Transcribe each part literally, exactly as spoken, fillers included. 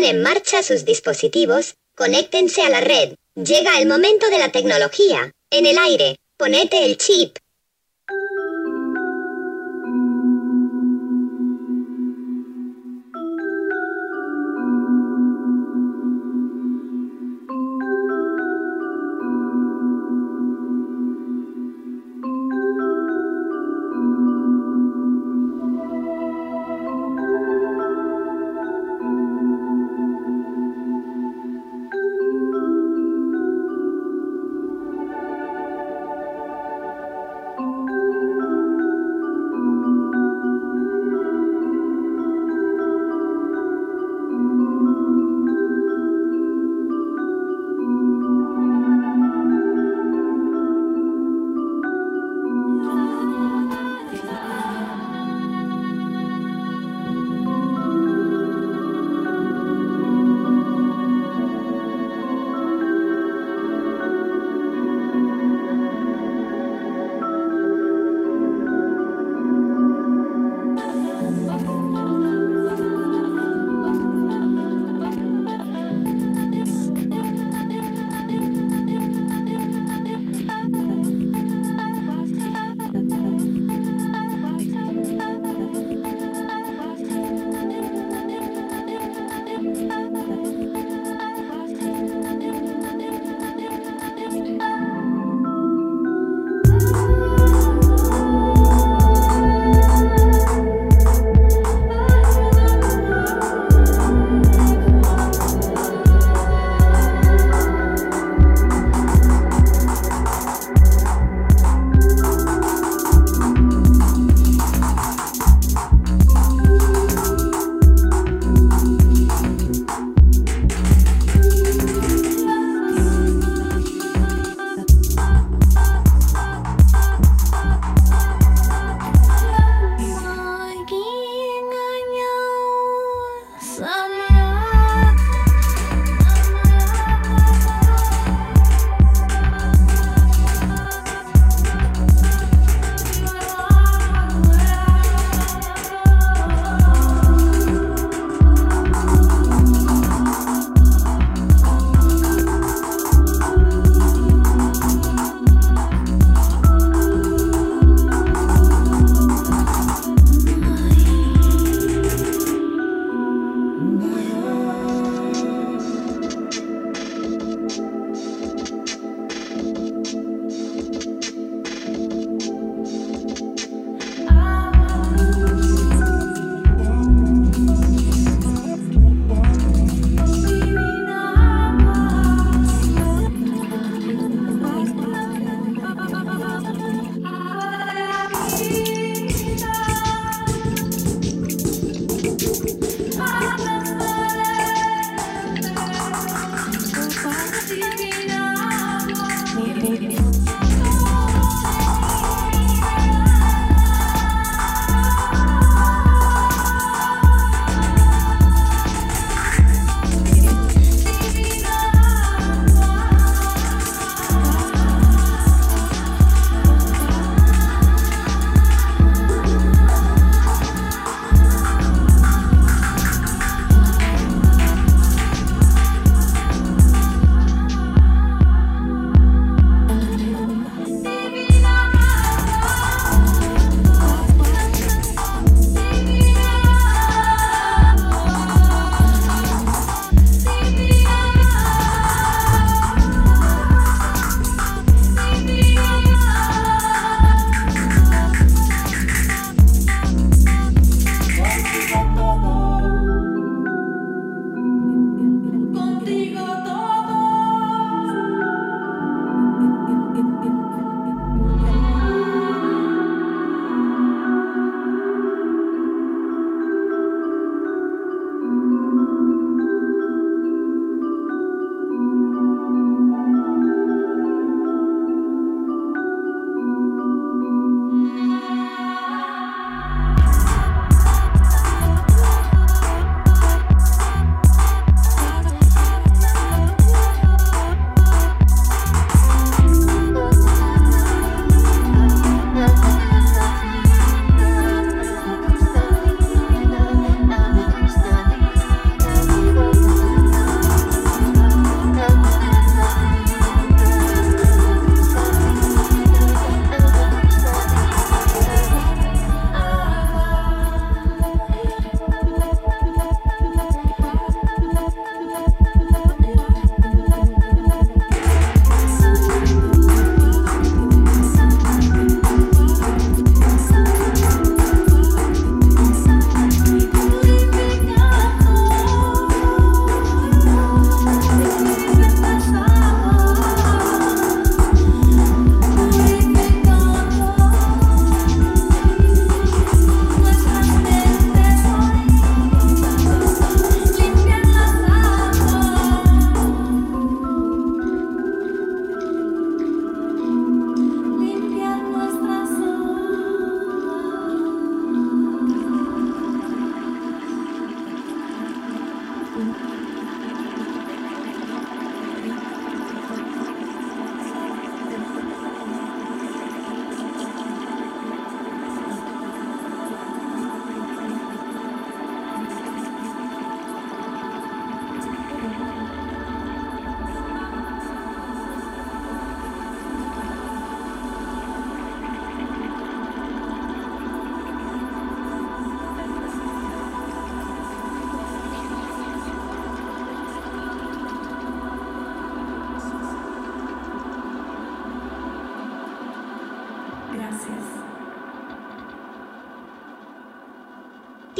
pongan en marcha sus dispositivos, conéctense a la red. Llega el momento de la tecnología. En el aire, ponete el chip.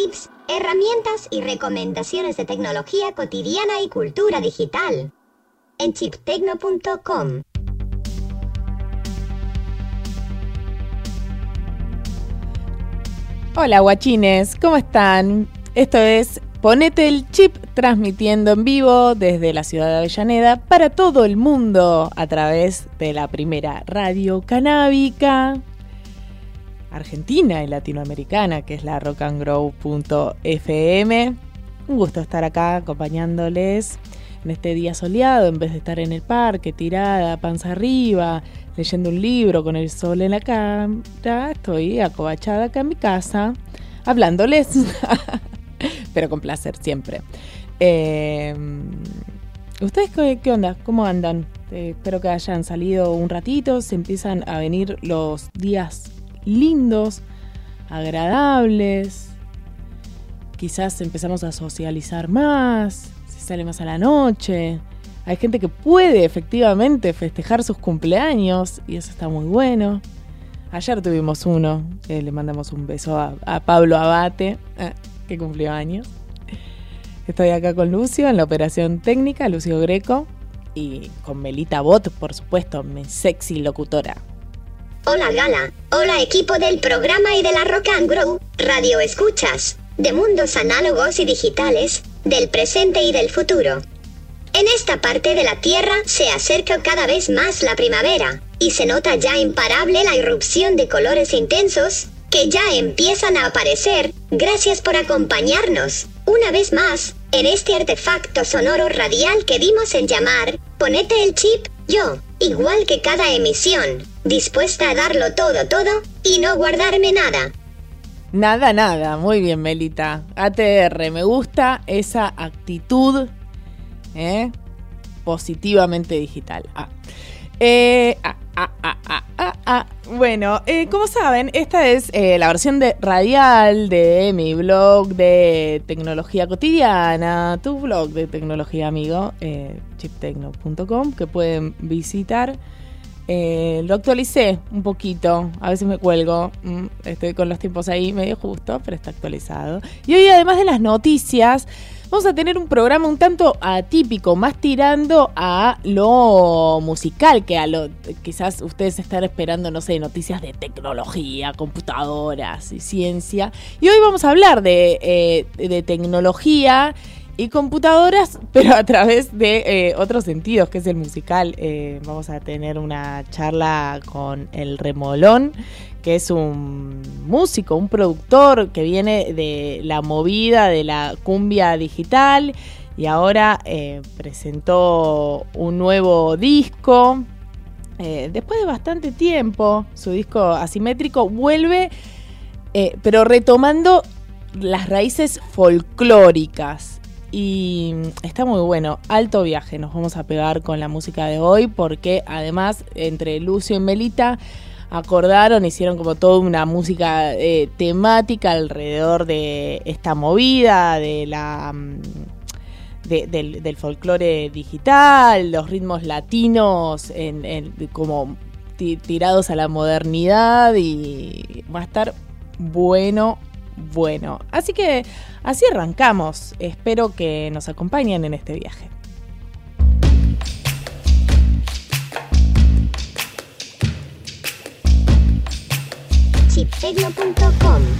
tips, herramientas y recomendaciones de tecnología cotidiana y cultura digital en chip tecno punto com. Hola guachines, ¿cómo están? Esto es Ponete el Chip, transmitiendo en vivo desde la ciudad de Avellaneda para todo el mundo a través de la primera radio canábica argentina y latinoamericana, que es la rock and grow punto f m. Un gusto estar acá acompañándoles en este día soleado, en vez de estar en el parque tirada, panza arriba, leyendo un libro con el sol en la cara. Estoy acobachada acá en mi casa, hablándoles, pero con placer siempre. Eh, ¿Ustedes qué, qué onda? ¿Cómo andan? Eh, espero que hayan salido un ratito, se empiezan a venir los días lindos, agradables. Quizás empezamos a socializar más, se sale más a la noche. Hay gente que puede efectivamente festejar sus cumpleaños y eso está muy bueno. Ayer tuvimos uno, eh, le mandamos un beso a, a Pablo Abate, eh, que cumplió años. Estoy acá con Lucio en la operación técnica, Lucio Greco, y con Melita Bot, por supuesto, mi sexy locutora. Hola Gala, hola equipo del programa y de la Rock and Grow, radio escuchas, de mundos análogos y digitales, del presente y del futuro. En esta parte de la Tierra se acerca cada vez más la primavera, y se nota ya imparable la irrupción de colores intensos, que ya empiezan a aparecer. Gracias por acompañarnos, una vez más, en este artefacto sonoro radial que dimos en llamar Ponete el Chip. Yo, igual que cada emisión, dispuesta a darlo todo, todo, y no guardarme nada. Nada, nada, muy bien Melita. A T R, me gusta esa actitud. ¿Eh? Positivamente digital. Ah. Eh, ah, ah, ah, ah, ah, ah. Bueno, eh, como saben, esta es eh, la versión de radial de mi blog de tecnología cotidiana, tu blog de tecnología amigo, eh, chip tecno punto com, que pueden visitar. Eh, lo actualicé un poquito, a veces me cuelgo, mm, estoy con los tiempos ahí medio justo, pero está actualizado. Y hoy, además de las noticias, vamos a tener un programa un tanto atípico, más tirando a lo musical que a lo... Quizás ustedes están esperando, no sé, noticias de tecnología, computadoras y ciencia. Y hoy vamos a hablar de, eh, de tecnología y computadoras, pero a través de eh, otros sentidos, que es el musical. Eh, vamos a tener una charla con El Remolón, que es un músico, un productor que viene de la movida de la cumbia digital y ahora eh, presentó un nuevo disco. Eh, después de bastante tiempo, su disco Asimétrico vuelve, eh, pero retomando las raíces folclóricas. Y está muy bueno, alto viaje. Nos vamos a pegar con la música de hoy porque además entre Lucio y Melita acordaron, hicieron como toda una música eh, temática alrededor de esta movida, de la de, del, del folclore digital, los ritmos latinos en, en, como ti, tirados a la modernidad, y va a estar bueno, bueno. Así que así arrancamos, espero que nos acompañen en este viaje. chip tecno punto com. Yeah.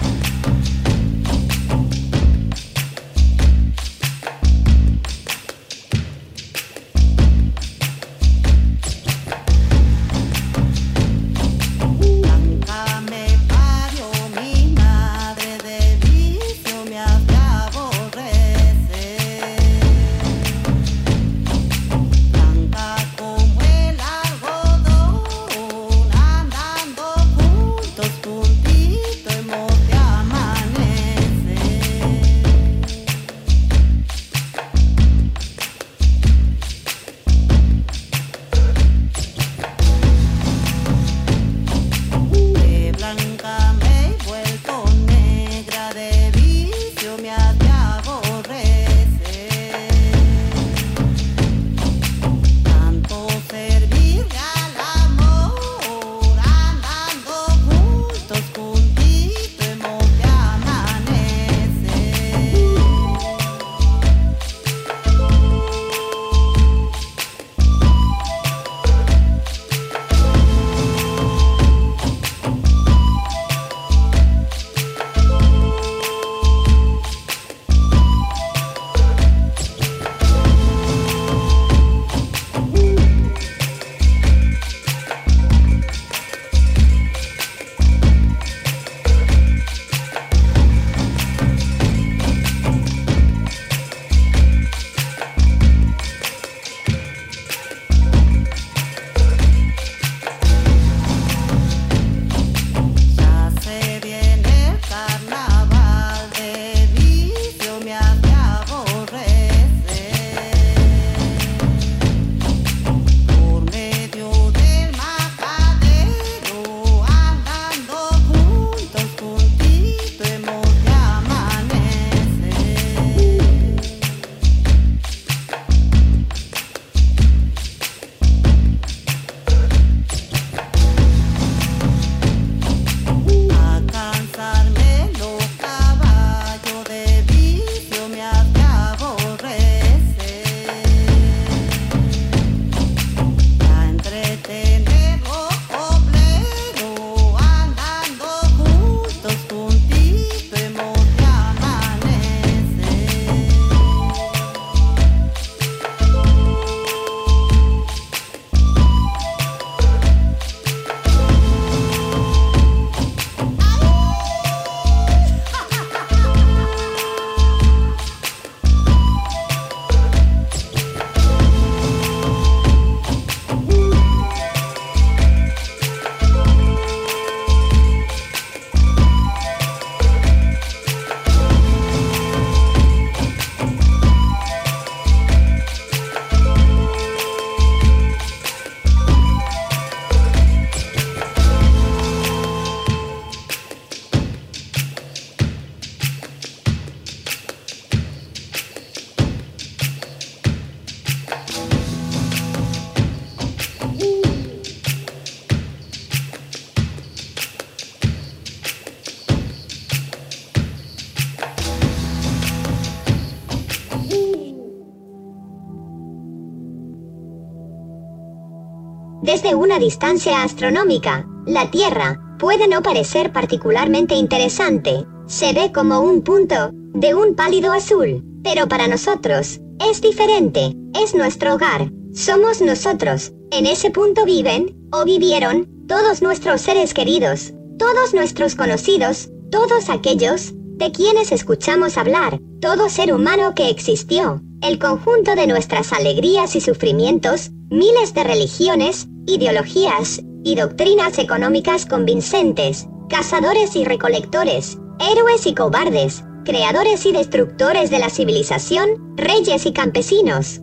Desde una distancia astronómica, la Tierra puede no parecer particularmente interesante, se ve como un punto, de un pálido azul, pero para nosotros, es diferente, es nuestro hogar, somos nosotros, en ese punto viven, o vivieron, todos nuestros seres queridos, todos nuestros conocidos, todos aquellos, de quienes escuchamos hablar, todo ser humano que existió, el conjunto de nuestras alegrías y sufrimientos, miles de religiones, ideologías, y doctrinas económicas convincentes, cazadores y recolectores, héroes y cobardes, creadores y destructores de la civilización, reyes y campesinos.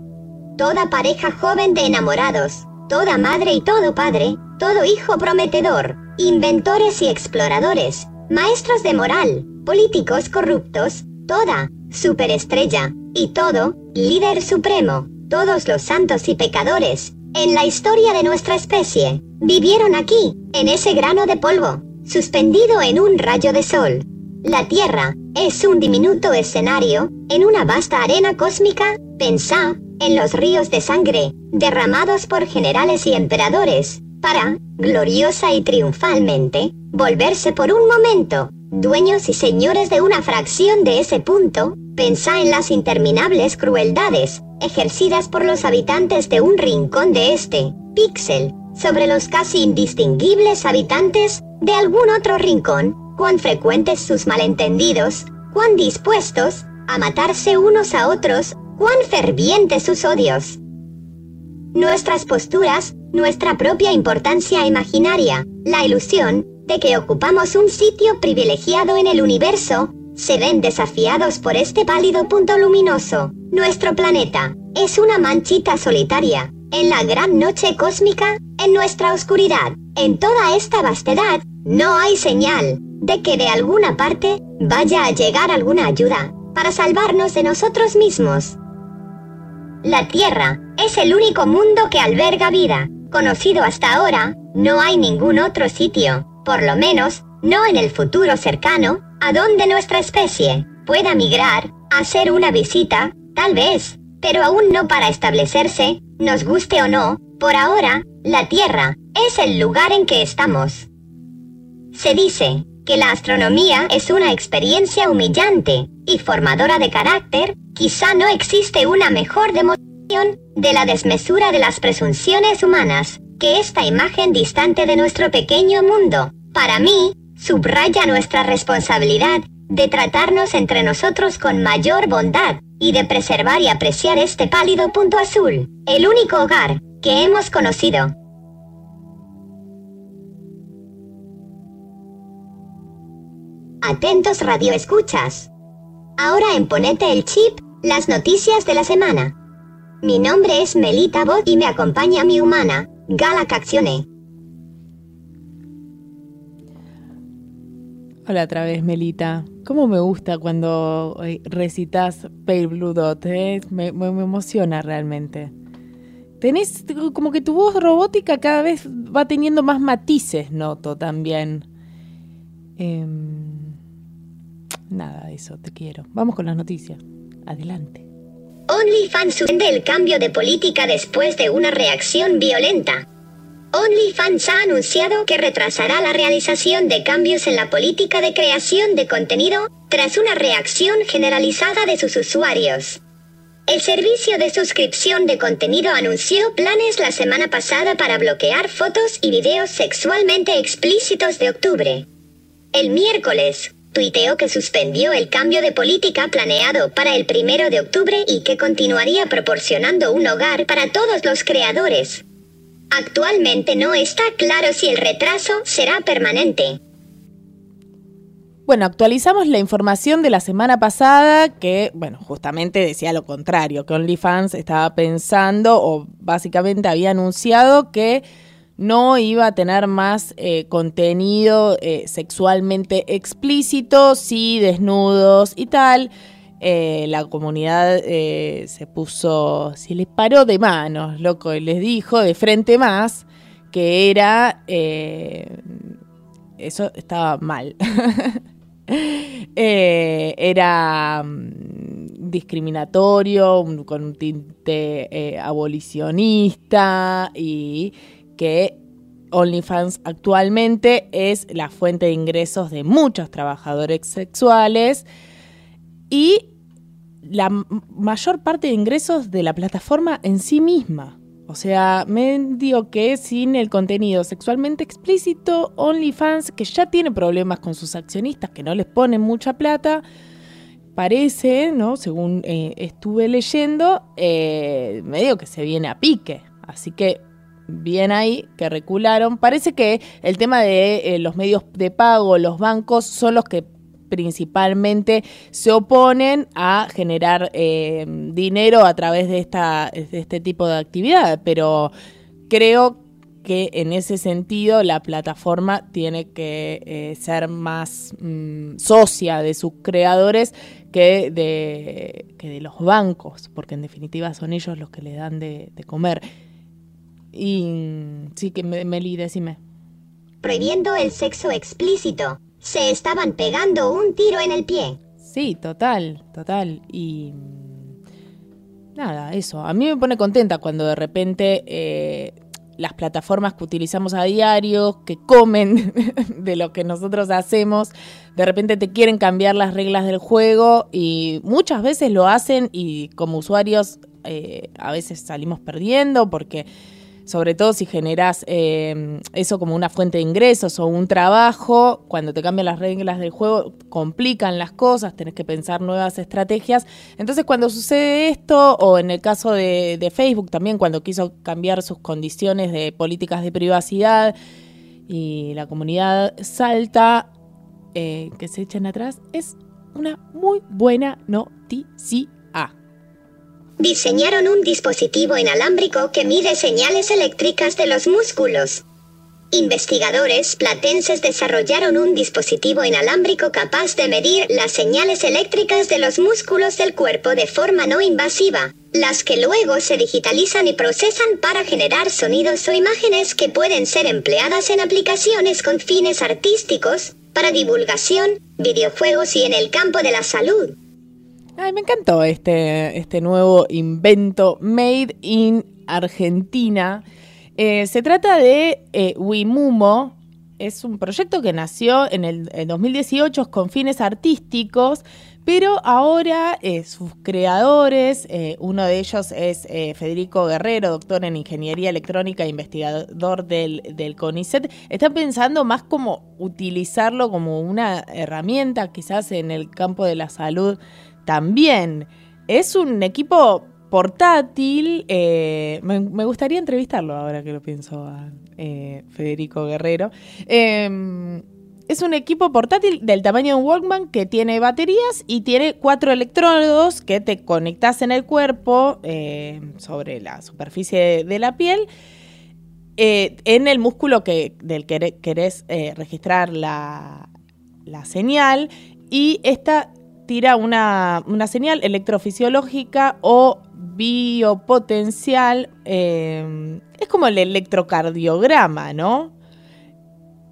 Toda pareja joven de enamorados, toda madre y todo padre, todo hijo prometedor, inventores y exploradores, maestros de moral, políticos corruptos, toda superestrella, y todo líder supremo, todos los santos y pecadores, en la historia de nuestra especie, vivieron aquí, en ese grano de polvo, suspendido en un rayo de sol. La Tierra es un diminuto escenario, en una vasta arena cósmica, pensá, en los ríos de sangre, derramados por generales y emperadores, para, gloriosa y triunfalmente, volverse por un momento, dueños y señores de una fracción de ese punto, pensá en las interminables crueldades, ejercidas por los habitantes de un rincón de este, píxel, sobre los casi indistinguibles habitantes, de algún otro rincón, cuán frecuentes sus malentendidos, cuán dispuestos, a matarse unos a otros, cuán fervientes sus odios. Nuestras posturas, nuestra propia importancia imaginaria, la ilusión, de que ocupamos un sitio privilegiado en el universo, se ven desafiados por este pálido punto luminoso. Nuestro planeta, es una manchita solitaria, en la gran noche cósmica, en nuestra oscuridad, en toda esta vastedad, no hay señal, de que de alguna parte, vaya a llegar alguna ayuda, para salvarnos de nosotros mismos. La Tierra, es el único mundo que alberga vida, conocido hasta ahora, no hay ningún otro sitio, por lo menos, no en el futuro cercano, a donde nuestra especie, pueda migrar, hacer una visita, tal vez, pero aún no para establecerse, nos guste o no, por ahora, la Tierra, es el lugar en que estamos. Se dice, que la astronomía es una experiencia humillante, y formadora de carácter, quizá no existe una mejor demostración, de la desmesura de las presunciones humanas, que esta imagen distante de nuestro pequeño mundo, para mí, subraya nuestra responsabilidad, de tratarnos entre nosotros con mayor bondad, y de preservar y apreciar este pálido punto azul, el único hogar, que hemos conocido. Atentos radioescuchas. Ahora en Ponete el Chip, las noticias de la semana. Mi nombre es Melita Bot y me acompaña mi humana, Gala Caccione. Hola otra vez, Melita. ¿Cómo me gusta cuando recitas Pale Blue Dot? Eh? Me, me, me emociona realmente. Tenés como que tu voz robótica cada vez va teniendo más matices, noto también. Eh, nada de eso, te quiero. Vamos con las noticias. Adelante. OnlyFans suspende el cambio de política después de una reacción violenta. OnlyFans ha anunciado que retrasará la realización de cambios en la política de creación de contenido, tras una reacción generalizada de sus usuarios. El servicio de suscripción de contenido anunció planes la semana pasada para bloquear fotos y videos sexualmente explícitos de octubre. El miércoles, tuiteó que suspendió el cambio de política planeado para el primero de octubre y que continuaría proporcionando un hogar para todos los creadores. Actualmente no está claro si el retraso será permanente. Bueno, actualizamos la información de la semana pasada que, bueno, justamente decía lo contrario, que OnlyFans estaba pensando o básicamente había anunciado que no iba a tener más eh, contenido eh, sexualmente explícito, sí, desnudos y tal. Eh, la comunidad eh, se puso, se les paró de manos, loco, y les dijo de frente más que era, eh, eso estaba mal, eh, era um, discriminatorio, un, con un tinte eh, abolicionista y que OnlyFans actualmente es la fuente de ingresos de muchos trabajadores sexuales y la mayor parte de ingresos de la plataforma en sí misma. O sea, me digo que sin el contenido sexualmente explícito, OnlyFans, que ya tiene problemas con sus accionistas, que no les ponen mucha plata, parece, ¿no? Según eh, estuve leyendo, eh, me digo que se viene a pique. Así que bien ahí, que recularon. Parece que el tema de eh, los medios de pago, los bancos, son los que principalmente se oponen a generar eh, dinero a través de, esta, de este tipo de actividad, pero creo que en ese sentido la plataforma tiene que eh, ser más mm, socia de sus creadores que de, que de los bancos, porque en definitiva son ellos los que le dan de, de comer. Y sí, que Meli, decime. Prohibiendo el sexo explícito. Se estaban pegando un tiro en el pie. Sí, total, total. Y nada, eso. A mí me pone contenta cuando de repente eh, las plataformas que utilizamos a diario, que comen de lo que nosotros hacemos, de repente te quieren cambiar las reglas del juego y muchas veces lo hacen y como usuarios eh, a veces salimos perdiendo porque... Sobre todo si generás eh, eso como una fuente de ingresos o un trabajo, cuando te cambian las reglas del juego, complican las cosas, tenés que pensar nuevas estrategias. Entonces cuando sucede esto, o en el caso de, de Facebook también, cuando quiso cambiar sus condiciones de políticas de privacidad y la comunidad salta, eh, que se echan atrás, es una muy buena noticia. Diseñaron un dispositivo inalámbrico que mide señales eléctricas de los músculos. Investigadores platenses desarrollaron un dispositivo inalámbrico capaz de medir las señales eléctricas de los músculos del cuerpo de forma no invasiva, las que luego se digitalizan y procesan para generar sonidos o imágenes que pueden ser empleadas en aplicaciones con fines artísticos, para divulgación, videojuegos y en el campo de la salud. Ay, me encantó este, este nuevo invento made in Argentina. Eh, se trata de eh, Wimumo. Es un proyecto que nació en el en dos mil dieciocho con fines artísticos, pero ahora eh, sus creadores, eh, uno de ellos es eh, Federico Guerrero, doctor en Ingeniería Electrónica e investigador del, del CONICET, está pensando más como utilizarlo como una herramienta quizás en el campo de la salud. También es un equipo portátil, eh, me, me gustaría entrevistarlo ahora que lo pienso a eh, Federico Guerrero. Eh, es un equipo portátil del tamaño de un Walkman que tiene baterías y tiene cuatro electrodos que te conectás en el cuerpo eh, sobre la superficie de, de la piel. Eh, en el músculo que, del que querés eh, registrar la, la señal y esta... tira una, una señal electrofisiológica o biopotencial. Eh, es como el electrocardiograma, ¿no?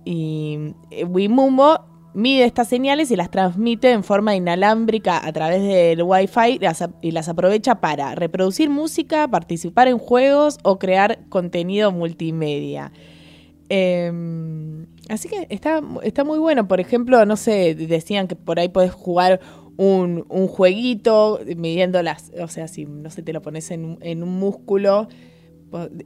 Y Wimumo mide estas señales y las transmite en forma inalámbrica a través del Wi-Fi y las aprovecha para reproducir música, participar en juegos o crear contenido multimedia. Eh, así que está, está muy bueno. Por ejemplo, no sé, decían que por ahí podés jugar... Un, un jueguito midiendo las, o sea, si no sé, te lo pones en, en un músculo,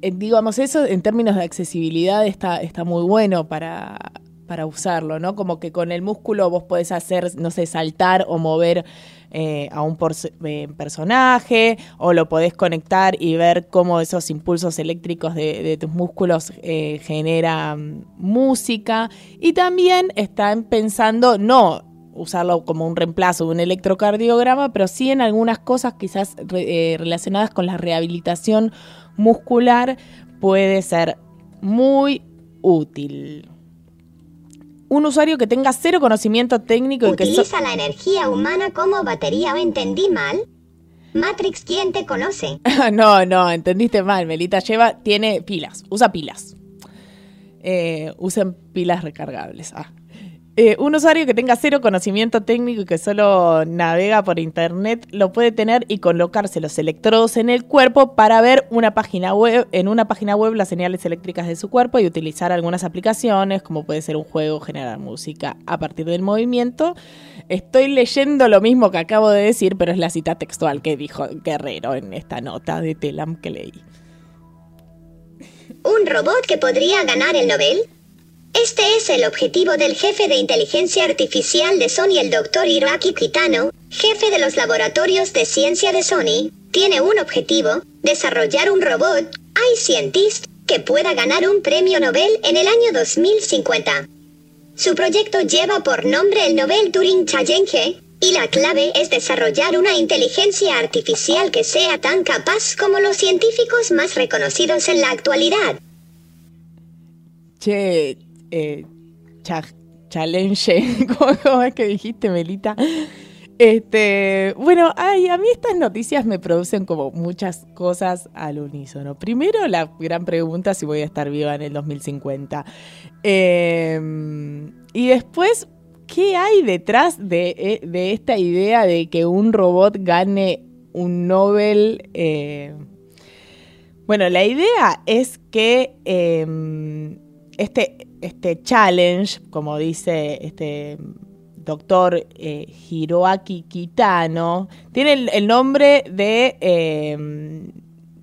digamos, eso en términos de accesibilidad está, está muy bueno para, para usarlo, ¿no? Como que con el músculo vos podés hacer, no sé, saltar o mover eh, a un por, eh, personaje, o lo podés conectar y ver cómo esos impulsos eléctricos de, de tus músculos eh, generan música. Y también están pensando, no usarlo como un reemplazo de un electrocardiograma, pero sí en algunas cosas quizás eh, relacionadas con la rehabilitación muscular puede ser muy útil. Un usuario que tenga cero conocimiento técnico y que... ¿Utiliza so- la energía humana como batería o entendí mal? Matrix, ¿quién te conoce? no, no, entendiste mal, Melita. Lleva, tiene pilas, usa pilas. Eh, usen pilas recargables, ah. Eh, un usuario que tenga cero conocimiento técnico y que solo navega por internet lo puede tener y colocarse los electrodos en el cuerpo para ver una página web, en una página web las señales eléctricas de su cuerpo y utilizar algunas aplicaciones como puede ser un juego, generar música a partir del movimiento. Estoy leyendo lo mismo que acabo de decir, pero es la cita textual que dijo Guerrero en esta nota de Telam que leí. ¿Un robot que podría ganar el Nobel? Este es el objetivo del jefe de inteligencia artificial de Sony, el doctor Hiroaki Kitano, jefe de los laboratorios de ciencia de Sony. Tiene un objetivo, desarrollar un robot, iScientist, que pueda ganar un premio Nobel en el año dos mil cincuenta. Su proyecto lleva por nombre el Nobel Turing Challenge, y la clave es desarrollar una inteligencia artificial que sea tan capaz como los científicos más reconocidos en la actualidad. Che, eh, cha, challenge, ¿cómo es que dijiste, Melita? Este, bueno, ay, a mí estas noticias me producen como muchas cosas al unísono. Primero, la gran pregunta si voy a estar viva en el dos mil cincuenta. Eh, y después, ¿qué hay detrás de, de esta idea de que un robot gane un Nobel? Eh, bueno, la idea es que eh, este, este challenge, como dice este doctor eh, Hiroaki Kitano, tiene el, el nombre de, eh,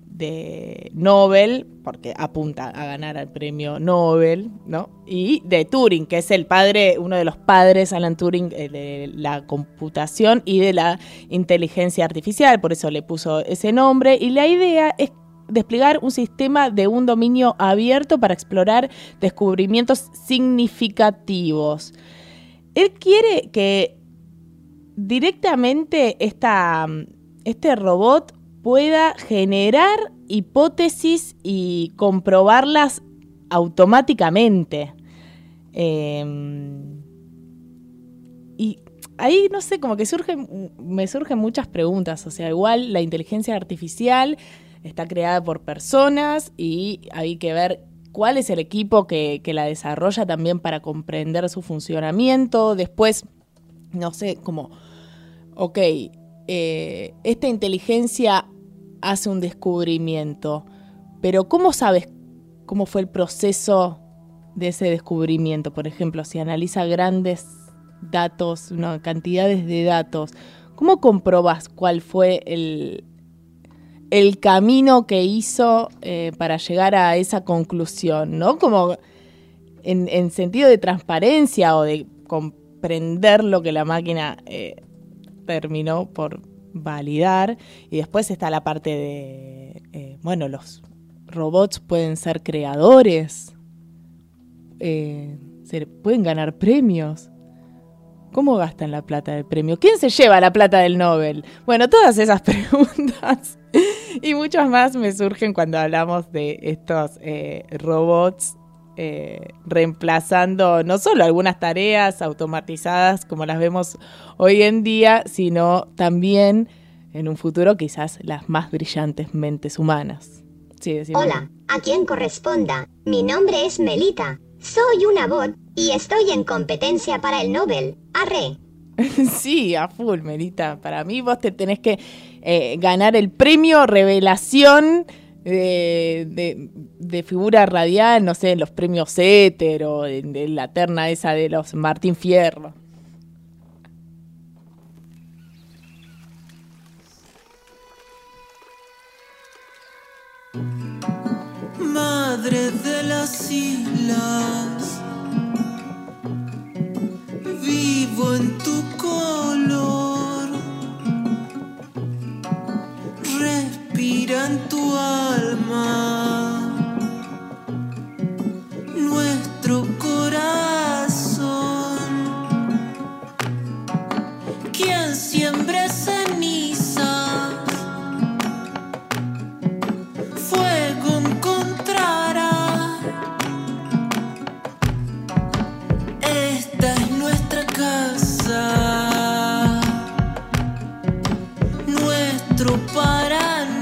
de Nobel, porque apunta a ganar el premio Nobel, ¿no? Y de Turing, que es el padre, uno de los padres, Alan Turing, eh, de la computación y de la inteligencia artificial, por eso le puso ese nombre. Y la idea es desplegar un sistema de un dominio abierto para explorar descubrimientos significativos. Él quiere que directamente esta, este robot pueda generar hipótesis y comprobarlas automáticamente. Eh, y ahí, no sé, como que surgen, me surgen muchas preguntas. O sea, igual la inteligencia artificial está creada por personas y hay que ver cuál es el equipo que, que la desarrolla también para comprender su funcionamiento. Después, no sé, como, ok, eh, esta inteligencia hace un descubrimiento, pero ¿cómo sabes cómo fue el proceso de ese descubrimiento? Por ejemplo, si analiza grandes datos, no, cantidades de datos, ¿cómo comprobas cuál fue el... el camino que hizo eh, para llegar a esa conclusión, ¿no? Como en, en sentido de transparencia o de comprender lo que la máquina eh, terminó por validar. Y después está la parte de, eh, bueno, los robots pueden ser creadores, eh, se pueden ganar premios. ¿Cómo gastan la plata del premio? ¿Quién se lleva la plata del Nobel? Bueno, todas esas preguntas y muchas más me surgen cuando hablamos de estos eh, robots eh, reemplazando no solo algunas tareas automatizadas como las vemos hoy en día, sino también en un futuro quizás las más brillantes mentes humanas. Sí, hola, a quien corresponda. Mi nombre es Melita. Soy una bot y estoy en competencia para el Nobel. ¡Arre! Sí, a full, Melita. Para mí vos te tenés que eh, ganar el premio Revelación de, de, de figura radial, no sé, en los premios Éter o en, en la terna esa de los Martín Fierro. Madre de las islas, vivo en tu color, respira en tu alma, nuestro corazón, quien siembra cenizas, fuego encontrará. Casa, nuestro Paraná.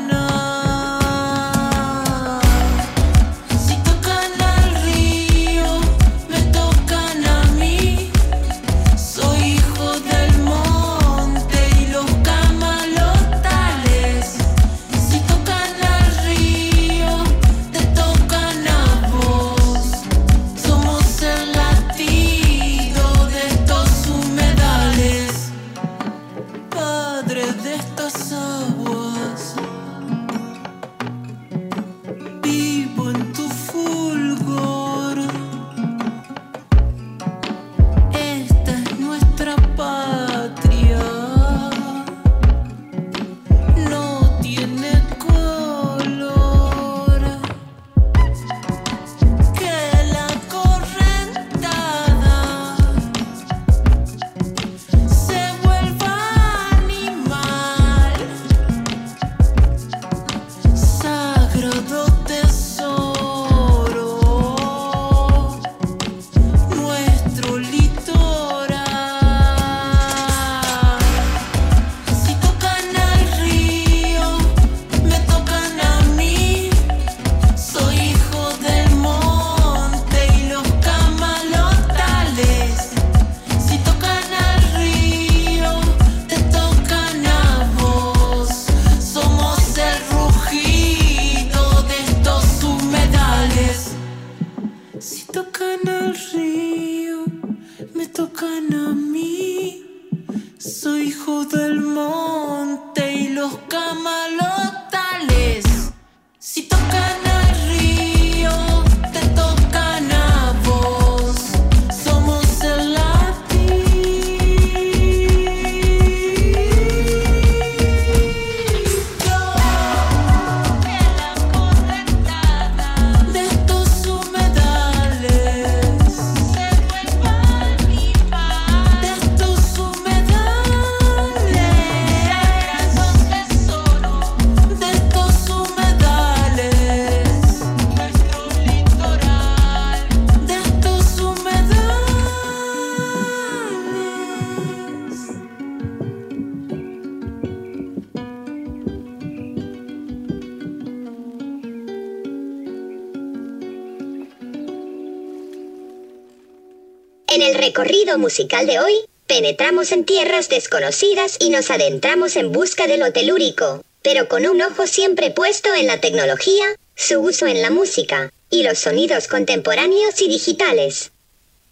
el recorrido musical de hoy, penetramos en tierras desconocidas y nos adentramos en busca de lo telúrico, pero con un ojo siempre puesto en la tecnología, su uso en la música, y los sonidos contemporáneos y digitales.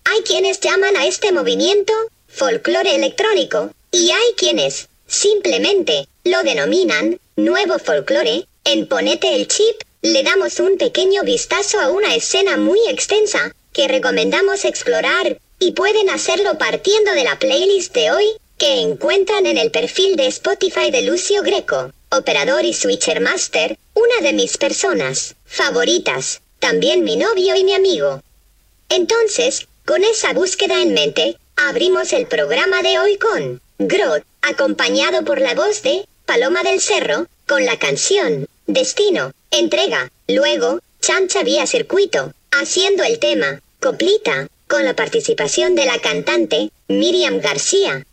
Hay quienes llaman a este movimiento folclore electrónico, y hay quienes, simplemente, lo denominan nuevo folclore. En Ponete el Chip, le damos un pequeño vistazo a una escena muy extensa, que recomendamos explorar, y pueden hacerlo partiendo de la playlist de hoy, que encuentran en el perfil de Spotify de Lucio Greco, operador y switcher master, una de mis personas favoritas, también mi novio y mi amigo. Entonces, con esa búsqueda en mente, abrimos el programa de hoy con Grot, acompañado por la voz de Paloma del Cerro, con la canción Destino, Entrega, luego Chancha vía circuito, haciendo el tema Coplita, con la participación de la cantante Miriam García.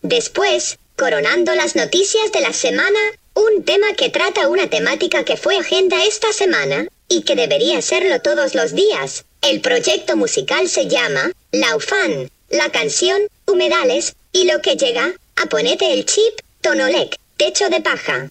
Después, coronando las noticias de la semana, un tema que trata una temática que fue agenda esta semana, y que debería serlo todos los días. El proyecto musical se llama Laufan, la canción Humedales, y lo que llega a Ponete el Chip, Tonolec, Techo de Paja.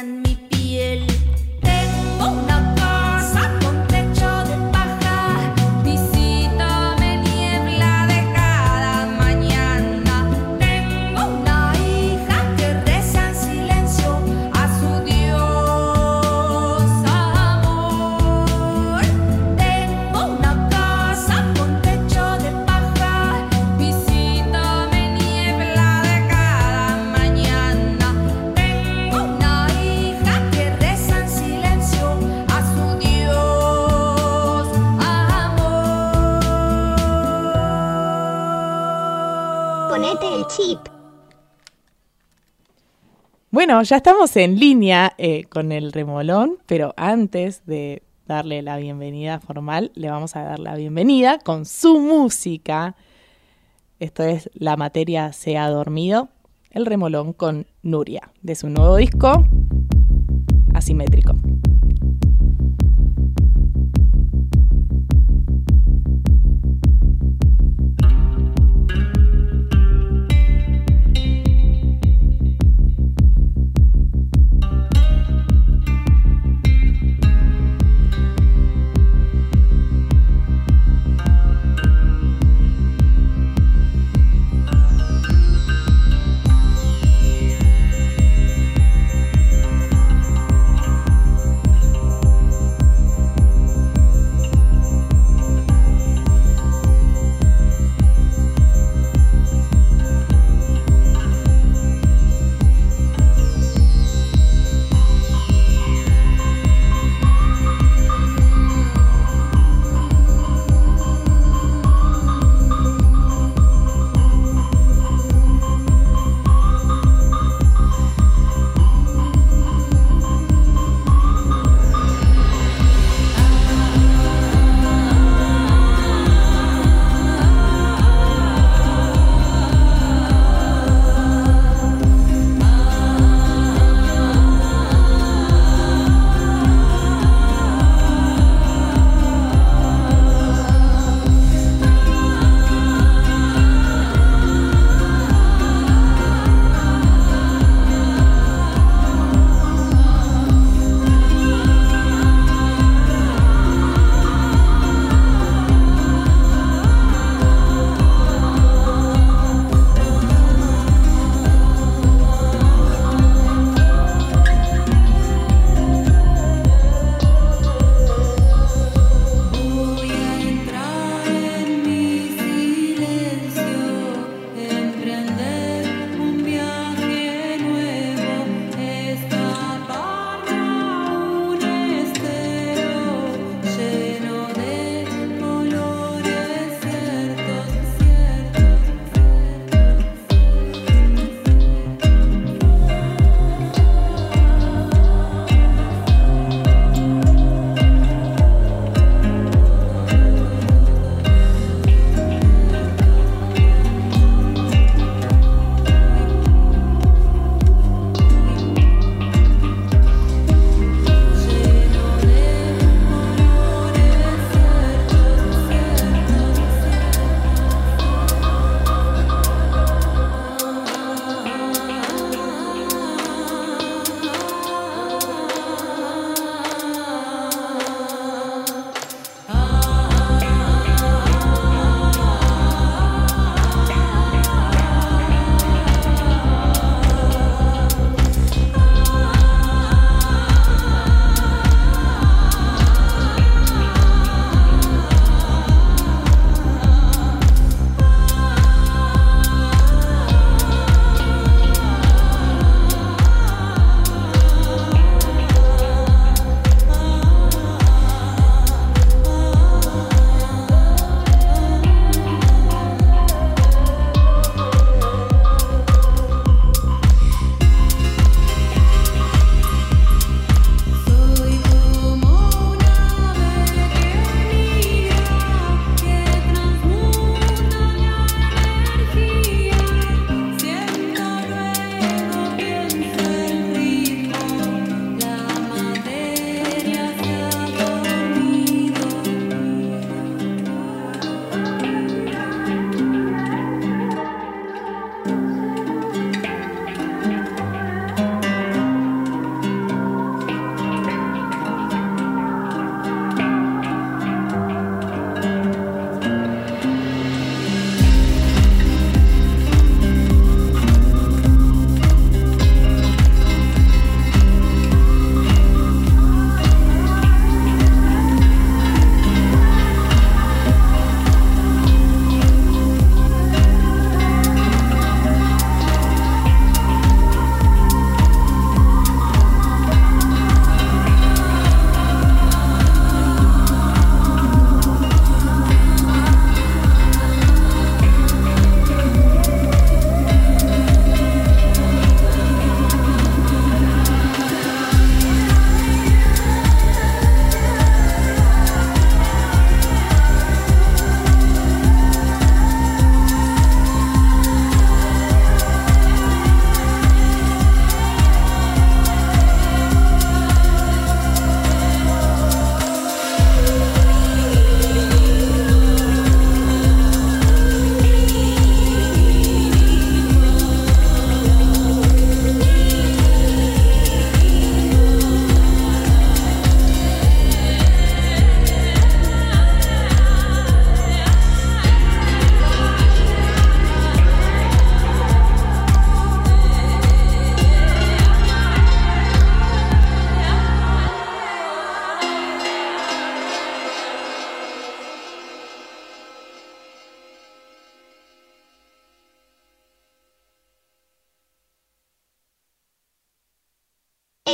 En mi piel tengo una casa con techo de Bueno, ya estamos en línea eh, con el Remolón, pero antes de darle la bienvenida formal, le vamos a dar la bienvenida con su música. Esto es La materia se ha dormido, El Remolón con Nuria, de su nuevo disco, Asimétrico.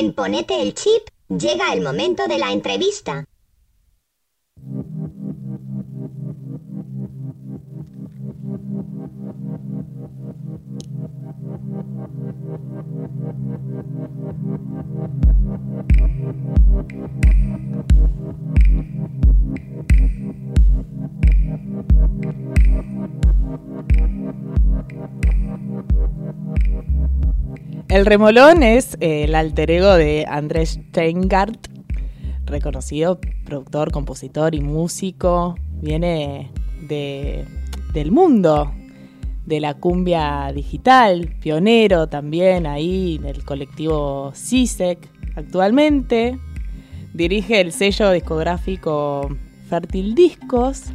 En Ponete el Chip, llega el momento de la entrevista. El Remolón es eh, el alter ego de Andrés Steingart, reconocido productor, compositor y músico. Viene de, del mundo de la cumbia digital, pionero también ahí en el colectivo C I S E C. Actualmente dirige el sello discográfico Fértil Discos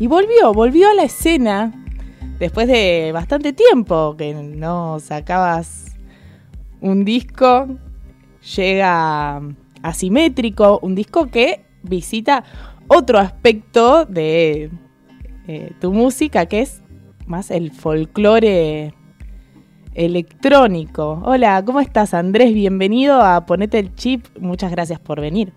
y volvió, volvió a la escena después de bastante tiempo que no sacabas un disco. Llega Asimétrico, un disco que visita otro aspecto de eh, tu música, que es más el folclore electrónico. Hola, ¿cómo estás, Andrés? Bienvenido a Ponete el Chip, muchas gracias por venir.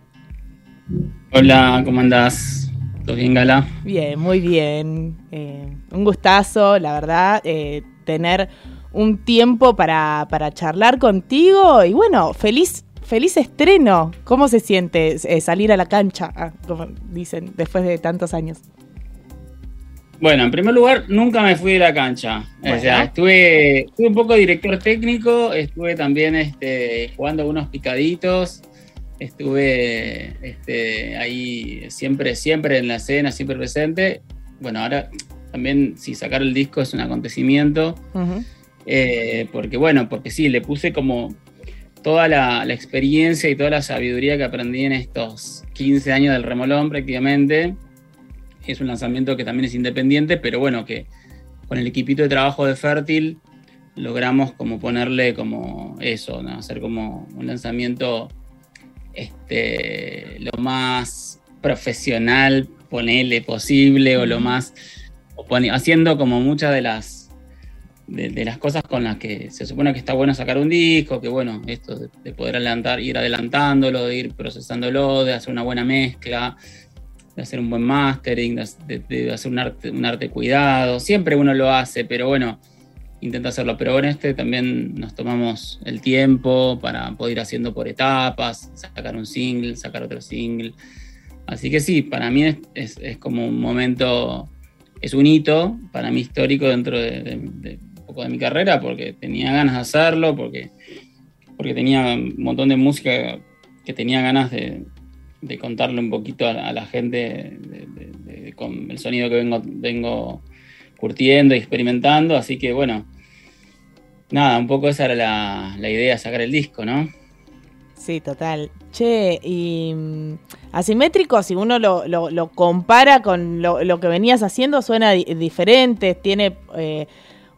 Hola, ¿cómo andás? ¿Todo bien, Gala? Bien, muy bien. Eh, un gustazo, la verdad, eh, tener un tiempo para, para charlar contigo y bueno, feliz feliz estreno. ¿Cómo se siente salir a la cancha, ah, como dicen, después de tantos años? Bueno, en primer lugar, nunca me fui de la cancha. Bueno. O sea, estuve, estuve un poco director técnico, estuve también este, jugando unos picaditos, estuve este, ahí siempre, siempre en la escena, siempre presente. Bueno, ahora también si sacar el disco es un acontecimiento. Uh-huh. Eh, porque bueno, porque sí, le puse como toda la, la experiencia y toda la sabiduría que aprendí en estos quince años del Remolón prácticamente. Es un lanzamiento que también es independiente, pero bueno, que con el equipito de trabajo de Fértil logramos como ponerle como eso, ¿no? Hacer como un lanzamiento este, lo más profesional, ponele, posible, o lo más, o poni- haciendo como muchas de las De, de las cosas con las que se supone que está bueno sacar un disco, que bueno, esto de, de poder adelantar, ir adelantándolo, de ir procesándolo, de hacer una buena mezcla, de hacer un buen mastering, de, de, de hacer un arte, un arte cuidado. Siempre uno lo hace, pero bueno, intenta hacerlo. Pero en este también nos tomamos el tiempo para poder ir haciendo por etapas, sacar un single, sacar otro single. Así que sí, para mí es, es, es como un momento, es un hito para mí histórico dentro de, de, de de mi carrera, porque tenía ganas de hacerlo, porque, porque tenía un montón de música que tenía ganas de, de contarle un poquito a, a la gente de, de, de, de, con el sonido que vengo, vengo curtiendo y experimentando, así que bueno, nada, un poco esa era la, la idea, sacar el disco, ¿no? Sí, total. Che, y Asimétrico, si uno lo, lo, lo compara con lo, lo que venías haciendo, suena di- diferente, tiene... Eh,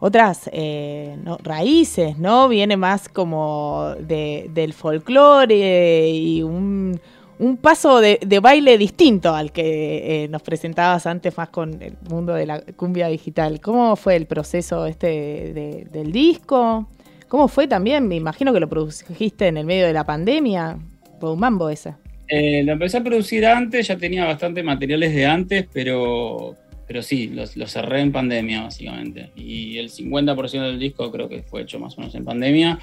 otras eh, no, raíces, ¿no? Viene más como de, del folclore y un, un paso de, de baile distinto al que eh, nos presentabas antes, más con el mundo de la cumbia digital. ¿Cómo fue el proceso este de, de, del disco? ¿Cómo fue también? Me imagino que lo produjiste en el medio de la pandemia. Fue un mambo ese. Eh, lo empecé a producir antes, ya tenía bastante materiales de antes, pero... Pero sí, lo, lo cerré en pandemia, básicamente. Y el cincuenta por ciento del disco creo que fue hecho más o menos en pandemia.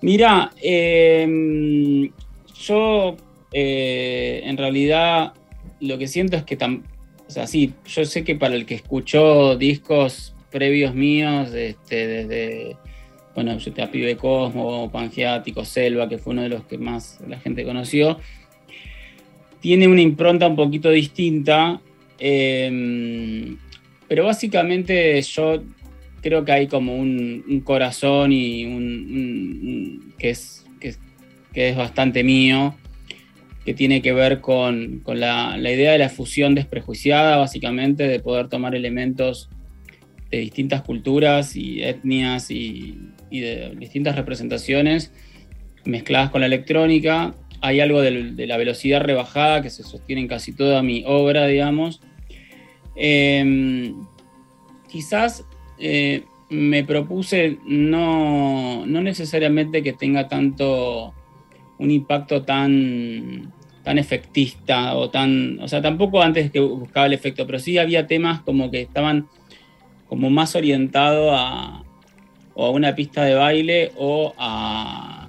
Mirá, eh, yo eh, en realidad lo que siento es que... Tam- o sea, sí, yo sé que para el que escuchó discos previos míos, este, desde... Bueno, yo te apivo de Cosmo, Pangeático, Selva, que fue uno de los que más la gente conoció, tiene una impronta un poquito distinta. Eh, pero básicamente yo creo que hay como un, un corazón y un, un, un que, es, que, es, que es bastante mío, que tiene que ver con, con la, la idea de la fusión desprejuiciada, básicamente, de poder tomar elementos de distintas culturas y etnias y, y de distintas representaciones mezcladas con la electrónica. Hay algo de, de la velocidad rebajada que se sostiene en casi toda mi obra, digamos. Eh, quizás eh, me propuse no, no necesariamente que tenga tanto un impacto tan, tan efectista o tan... O sea, tampoco antes que buscaba el efecto, pero sí había temas como que estaban como más orientados a, o a una pista de baile o a,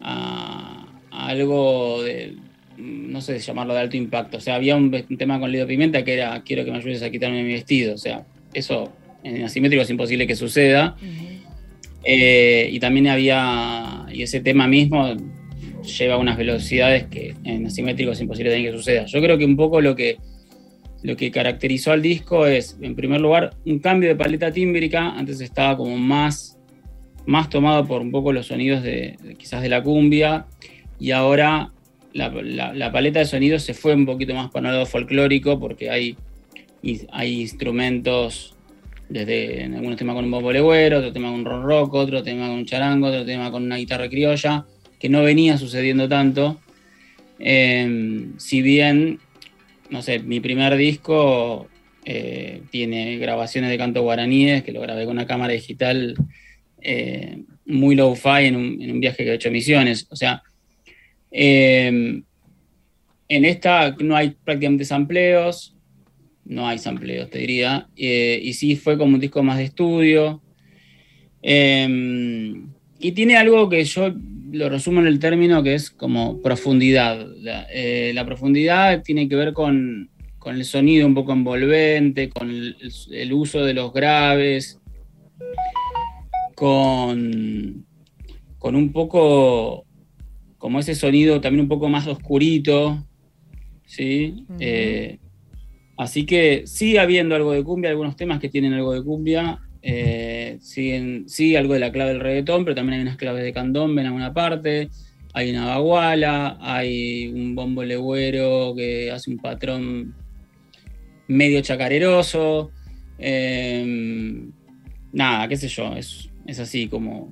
a, a algo de... no sé llamarlo de alto impacto. O sea, había un, un tema con Lido Pimenta que era quiero que me ayudes a quitarme mi vestido. O sea, eso en Asimétrico es imposible que suceda. Uh-huh. eh, y también había, y ese tema mismo lleva a unas velocidades que en Asimétrico es imposible también que suceda. Yo creo que un poco lo que, lo que caracterizó al disco es, en primer lugar, un cambio de paleta tímbrica. Antes estaba como más, más tomado por un poco los sonidos de, quizás de la cumbia, y ahora La, la, la paleta de sonidos se fue un poquito más para el lado folclórico, porque hay, hay instrumentos, desde en algunos temas con un bombo legüero, otro tema con un ronroco, otro tema con un charango, otro tema con una guitarra criolla, que no venía sucediendo tanto. Eh, si bien, no sé, mi primer disco eh, tiene grabaciones de canto guaraníes, que lo grabé con una cámara digital eh, muy low-fi en un, en un viaje que he hecho a Misiones. O sea, Eh, en esta no hay prácticamente sampleos, no hay sampleos te diría, eh, y sí fue como un disco más de estudio, eh, y tiene algo que yo lo resumo en el término que es como profundidad. La, eh, la profundidad tiene que ver con, con el sonido un poco envolvente, con el, el uso de los graves, con, con un poco... como ese sonido también un poco más oscurito, ¿sí? Uh-huh. eh, así que sigue habiendo algo de cumbia, algunos temas que tienen algo de cumbia, eh, siguen, sí, algo de la clave del reggaetón, pero también hay unas claves de candombe en alguna parte, hay una baguala, hay un bombo legüero que hace un patrón medio chacareroso, eh, nada, qué sé yo, es, es así como...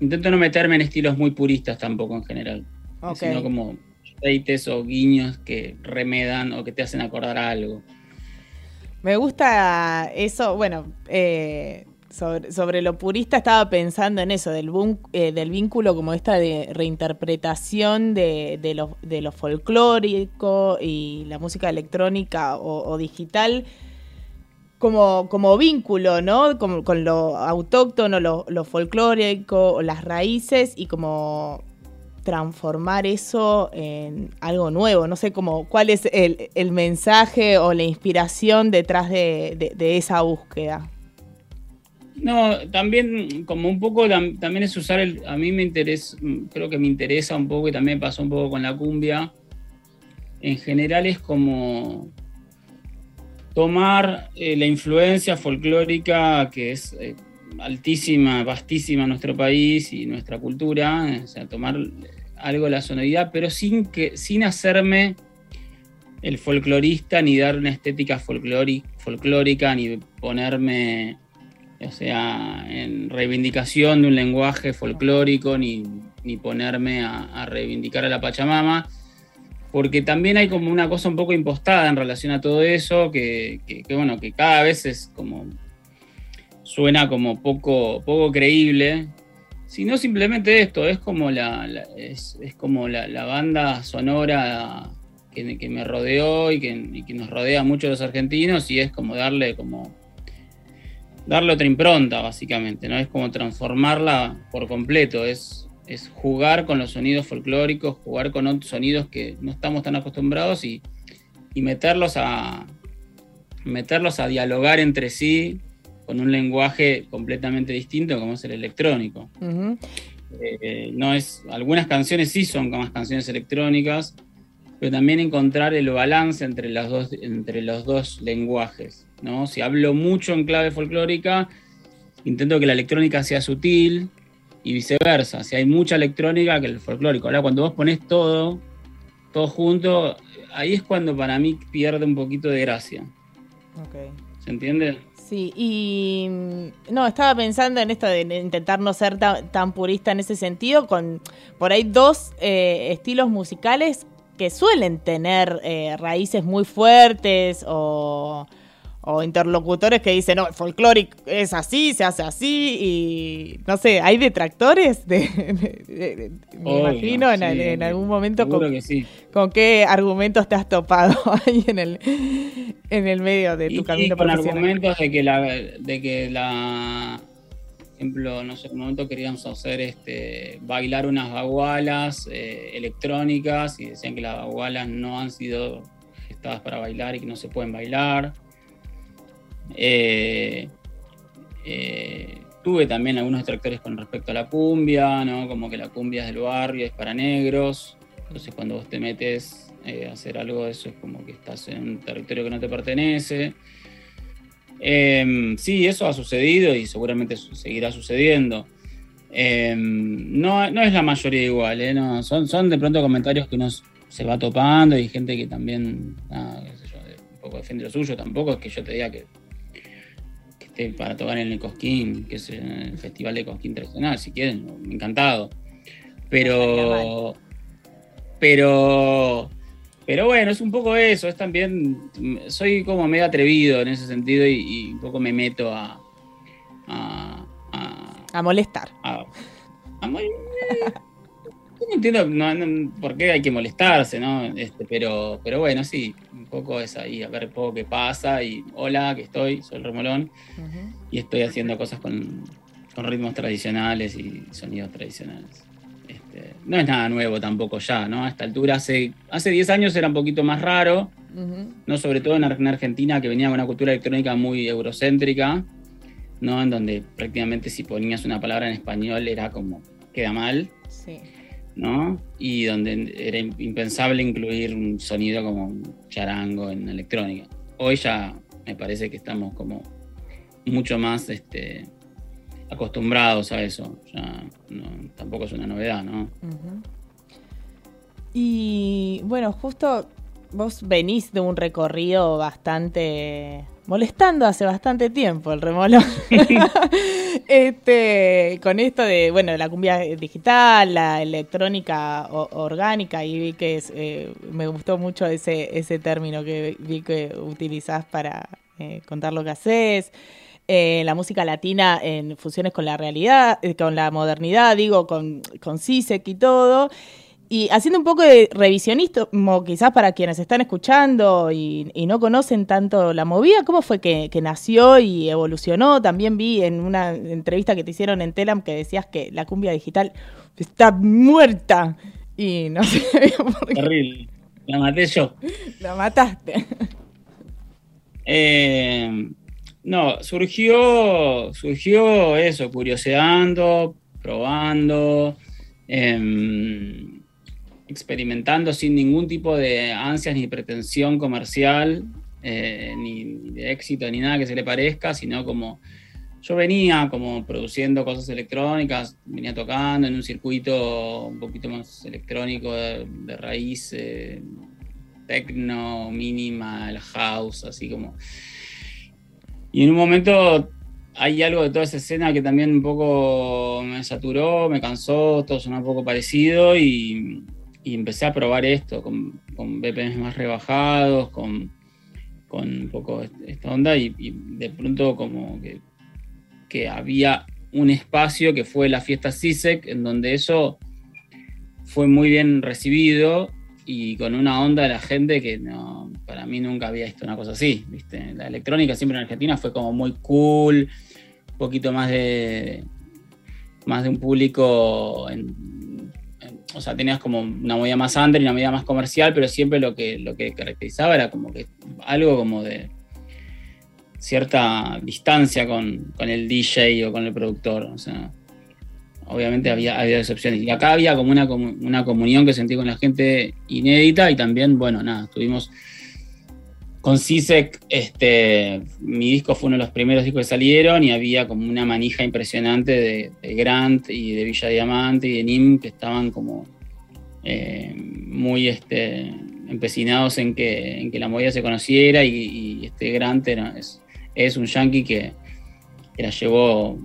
Intento no meterme en estilos muy puristas tampoco en general, okay, sino como reites o guiños que remedan o que te hacen acordar a algo. Me gusta eso, bueno, eh, sobre, sobre lo purista estaba pensando en eso, del, boom, eh, del vínculo como esta de reinterpretación de, de, lo, de lo folclórico y la música electrónica o, o digital, Como, como vínculo, ¿no? Como, con lo autóctono, lo, lo folclórico, las raíces, y como transformar eso en algo nuevo. No sé cómo, cuál es el, el mensaje o la inspiración detrás de, de, de esa búsqueda. No, también como un poco, también es usar el... A mí me interesa, creo que me interesa un poco, y también pasó un poco con la cumbia. En general es como... tomar eh, la influencia folclórica, que es eh, altísima, vastísima en nuestro país y nuestra cultura, o sea, tomar algo de la sonoridad, pero sin, que, sin hacerme el folclorista, ni dar una estética folclórica, ni ponerme, o sea, en reivindicación de un lenguaje folclórico, ni, ni ponerme a, a reivindicar a la Pachamama, porque también hay como una cosa un poco impostada en relación a todo eso, que, que, que bueno, que cada vez es como, suena como poco, poco creíble, sino simplemente esto, es como la, la, es, es como la, la banda sonora que, que me rodeó y que, y que nos rodea a muchos los argentinos, y es como darle como, darle otra impronta básicamente, ¿no? Es como transformarla por completo, es... es jugar con los sonidos folclóricos, jugar con otros sonidos que no estamos tan acostumbrados y, y meterlos, a, meterlos a dialogar entre sí con un lenguaje completamente distinto como es el electrónico. Uh-huh. Eh, no es, algunas canciones sí son más canciones electrónicas, pero también encontrar el balance entre, las dos, entre los dos lenguajes, ¿no? Si hablo mucho en clave folclórica, intento que la electrónica sea sutil, y viceversa, si hay mucha electrónica que el folclórico. Ahora cuando vos ponés todo, todo junto, ahí es cuando para mí pierde un poquito de gracia. Okay. ¿Se entiende? Sí, y no, estaba pensando en esto de intentar no ser tan, tan purista en ese sentido, con por ahí dos eh, estilos musicales que suelen tener eh, raíces muy fuertes o... o interlocutores que dicen, no, el folclórico es así, se hace así, y no sé, ¿hay detractores? De, de, de, de, me Obvio, imagino en, sí, el, en algún momento con, que sí. con qué argumentos te has topado ahí en el, en el medio de tu y, camino y con profesional. Argumentos de que la, de que la, por ejemplo, no sé, en un momento queríamos hacer este, bailar unas bagualas eh, electrónicas y decían que las bagualas no han sido gestadas para bailar y que no se pueden bailar. Eh, eh, tuve también algunos detractores con respecto a la cumbia, ¿no? Como que la cumbia es del barrio, es para negros. Entonces cuando vos te metes eh, a hacer algo de eso es como que estás en un territorio que no te pertenece. Eh, sí, eso ha sucedido y seguramente seguirá sucediendo. Eh, no, no es la mayoría igual, ¿eh? No, son, son de pronto comentarios que uno se va topando y gente que también, nada, qué sé yo, un poco defiende lo suyo. Tampoco es que yo te diga que para tocar en el Cosquín, que es el festival de Cosquín tradicional, si quieren, encantado. Pero, pero, pero bueno, es un poco eso, es también, soy como medio atrevido en ese sentido y, y un poco me meto a... A, a, a molestar. A, a mol- no entiendo no, no, por qué hay que molestarse, ¿no? Este, pero, pero bueno, sí, un poco es ahí, a ver un poco qué pasa y hola, que estoy, soy el Remolón uh-huh. y estoy haciendo cosas con, con ritmos tradicionales y sonidos tradicionales. Este, no es nada nuevo tampoco ya, ¿no? A esta altura, hace, hace diez años era un poquito más raro, uh-huh. ¿no? Sobre todo en, en Argentina, que venía con una cultura electrónica muy eurocéntrica, ¿no? En donde prácticamente si ponías una palabra en español era como, queda mal. Sí. ¿No? Y donde era impensable incluir un sonido como un charango en electrónica. Hoy ya me parece que estamos como mucho más este, acostumbrados a eso. Ya no, tampoco es una novedad, ¿no? Uh-huh. Y bueno, justo vos venís de un recorrido bastante... molestando hace bastante tiempo el Remolón. este, con esto de, bueno, la cumbia digital, la electrónica o, orgánica, y vi que es, eh, me gustó mucho ese, ese término que vi que utilizás para eh, contar lo que hacés. Eh, la música latina en fusiones con la realidad, eh, con la modernidad, digo, con, con CISEC y todo. Y haciendo un poco de revisionismo, quizás para quienes están escuchando y, y no conocen tanto la movida, ¿cómo fue que, que nació y evolucionó? También vi en una entrevista que te hicieron en Telam que decías que la cumbia digital está muerta. Y no sé por qué. Terrible. La maté yo. La mataste. Eh, no, surgió, surgió eso, curioseando, probando, eh, experimentando sin ningún tipo de ansias ni pretensión comercial, eh, ni, ni de éxito, ni nada que se le parezca, sino como yo venía como produciendo cosas electrónicas, venía tocando en un circuito un poquito más electrónico de, de raíz, eh, techno, minimal, house, así como... Y en un momento... hay algo de toda esa escena que también un poco me saturó, me cansó, todo sonó un poco parecido y, y empecé a probar esto con, con B P Ms más rebajados, con, con un poco esta onda y, y de pronto como que, que había un espacio que fue la fiesta CISEC en donde eso fue muy bien recibido y con una onda de la gente que no, para mí nunca había visto una cosa así, ¿viste? La electrónica siempre en Argentina fue como muy cool, un poquito más de más de un público, en, en, o sea, tenías como una movida más under y una movida más comercial, pero siempre lo que, lo que caracterizaba era como que algo como de cierta distancia con, con el D J o con el productor, o sea... Obviamente había, había excepciones. Y acá había como una, una comunión que sentí con la gente inédita y también, bueno, nada, estuvimos con CISEC, este, mi disco fue uno de los primeros discos que salieron y había como una manija impresionante de, de Grant y de Villa Diamante y de N I M que estaban como eh, muy este, empecinados en que, en que la movida se conociera y, y este Grant era, es, es un yankee que, que la llevó...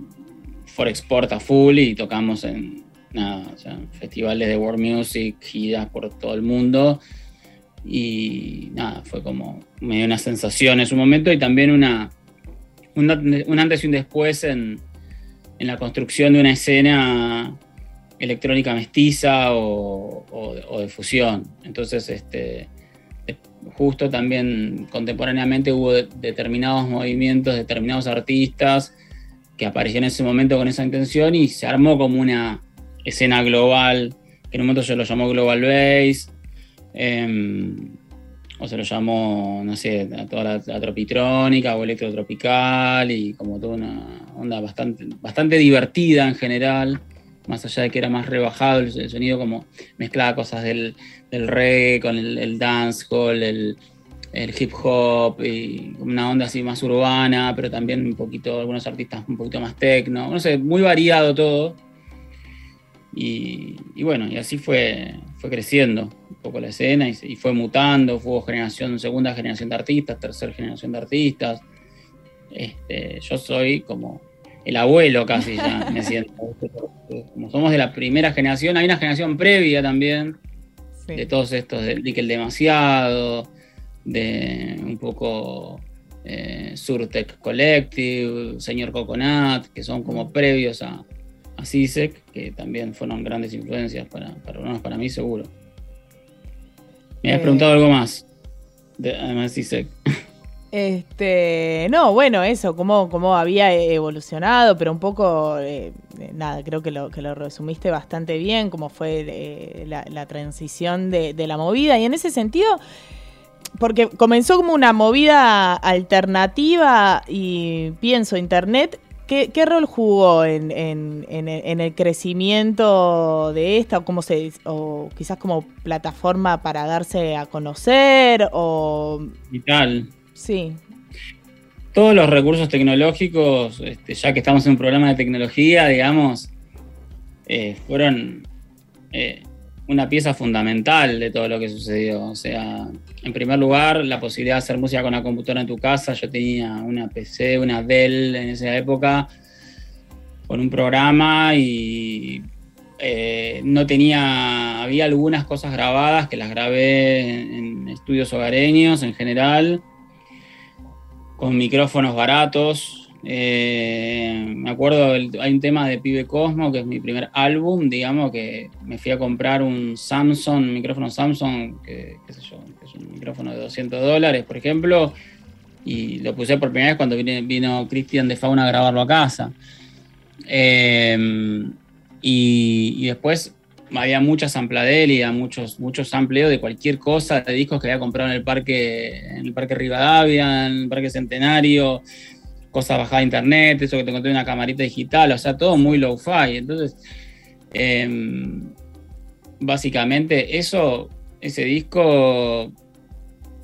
por export a full y tocamos en nada, o sea, festivales de world music, giras por todo el mundo y nada, fue como, me dio una sensación en su momento y también una, una un antes y un después en, en la construcción de una escena electrónica mestiza o, o, o de fusión. Entonces, este, justo también contemporáneamente hubo de, determinados movimientos, determinados artistas que aparecían en ese momento con esa intención y se armó como una escena global, que en un momento se lo llamó Global Bass, eh, o se lo llamó, no sé, a toda la, la tropitrónica o electrotropical, y como toda una onda bastante, bastante divertida en general, más allá de que era más rebajado el, el sonido, como mezclaba cosas del, del reggae con el, el dancehall, el, el hip hop, y una onda así más urbana, pero también un poquito, algunos artistas un poquito más techno, no sé, muy variado todo. Y, y bueno, y así fue, fue creciendo un poco la escena y, y fue mutando, hubo generación, segunda generación de artistas, tercera generación de artistas. Este, yo soy como el abuelo casi ya, me siento. Como somos de la primera generación, hay una generación previa también, sí, de todos estos, de Nickel Demasiado, de un poco eh, Surtec Collective, Señor Coconut, que son como previos a, a CISEC, que también fueron grandes influencias para, para, para mí seguro. Me habías eh, preguntado algo más, de, además de CISEC. Este, no, bueno, eso, cómo, cómo había evolucionado, pero un poco, eh, nada, creo que lo, que lo resumiste bastante bien, cómo fue eh, la, la transición de, de la movida. Y en ese sentido, porque comenzó como una movida alternativa y pienso, Internet, ¿qué, qué rol jugó en, en, en, en el crecimiento de esta, o cómo se, o quizás como plataforma para darse a conocer, o vital? Sí. Todos los recursos tecnológicos, este, ya que estamos en un programa de tecnología, digamos, eh, fueron eh, una pieza fundamental de todo lo que sucedió. O sea, en primer lugar, la posibilidad de hacer música con la computadora en tu casa. Yo tenía una P C, una Dell en esa época, con un programa y eh, no tenía, había algunas cosas grabadas que las grabé en, en estudios hogareños en general, con micrófonos baratos. Eh, me acuerdo, el, hay un tema de Pibe Cosmo, que es mi primer álbum, digamos, que me fui a comprar un Samsung, un micrófono Samsung, que, qué sé yo, que es un micrófono de doscientos dólares, por ejemplo, y lo puse por primera vez cuando vino, vino Cristian de Fauna a grabarlo a casa. Eh, y, y después había mucha sampladelia, muchos, muchos sampleos de cualquier cosa, de discos que había comprado en el parque, en el parque Rivadavia, en el parque Centenario, cosas bajadas de internet, eso que te conté, una camarita digital, o sea, todo muy lo-fi. Entonces, eh, básicamente eso, ese disco,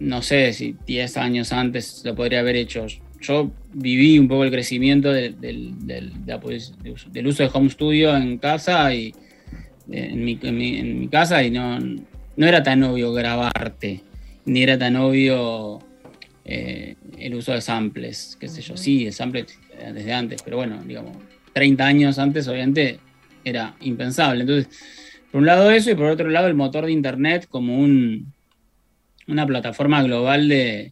no sé si diez años antes lo podría haber hecho. Yo viví un poco el crecimiento del, del, del, del uso de home studio en casa y En mi, en, mi, en mi casa, y no, no era tan obvio grabarte, ni era tan obvio eh, el uso de samples, qué sé yo. Sí, el sample desde antes, pero bueno, digamos, treinta años antes obviamente era impensable. Entonces, por un lado eso, y por otro lado el motor de internet como un, una plataforma global de,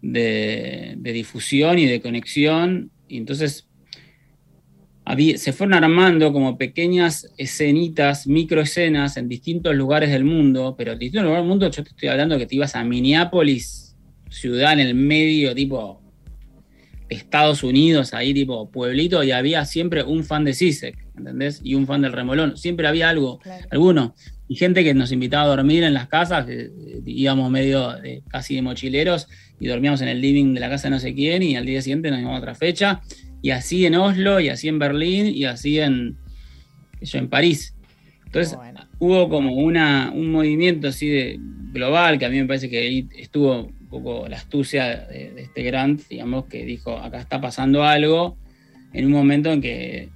de, de difusión y de conexión. Y entonces se fueron armando como pequeñas escenitas, microescenas en distintos lugares del mundo, pero en distintos lugares del mundo yo te estoy hablando que te ibas a Minneapolis, ciudad en el medio, tipo Estados Unidos, ahí tipo pueblito, y había siempre un fan de CISEC, ¿entendés? Y un fan del Remolón, siempre había algo, claro, alguno, y gente que nos invitaba a dormir en las casas, eh, íbamos medio de, casi de mochileros, y dormíamos en el living de la casa de no sé quién, y al día siguiente nos íbamos a otra fecha. Y así en Oslo, y así en Berlín, y así en, yo, en París. Entonces, bueno, hubo como una, un movimiento así de global, que a mí me parece que ahí estuvo un poco la astucia de, de este Grant, digamos, que dijo, acá está pasando algo, en un momento en que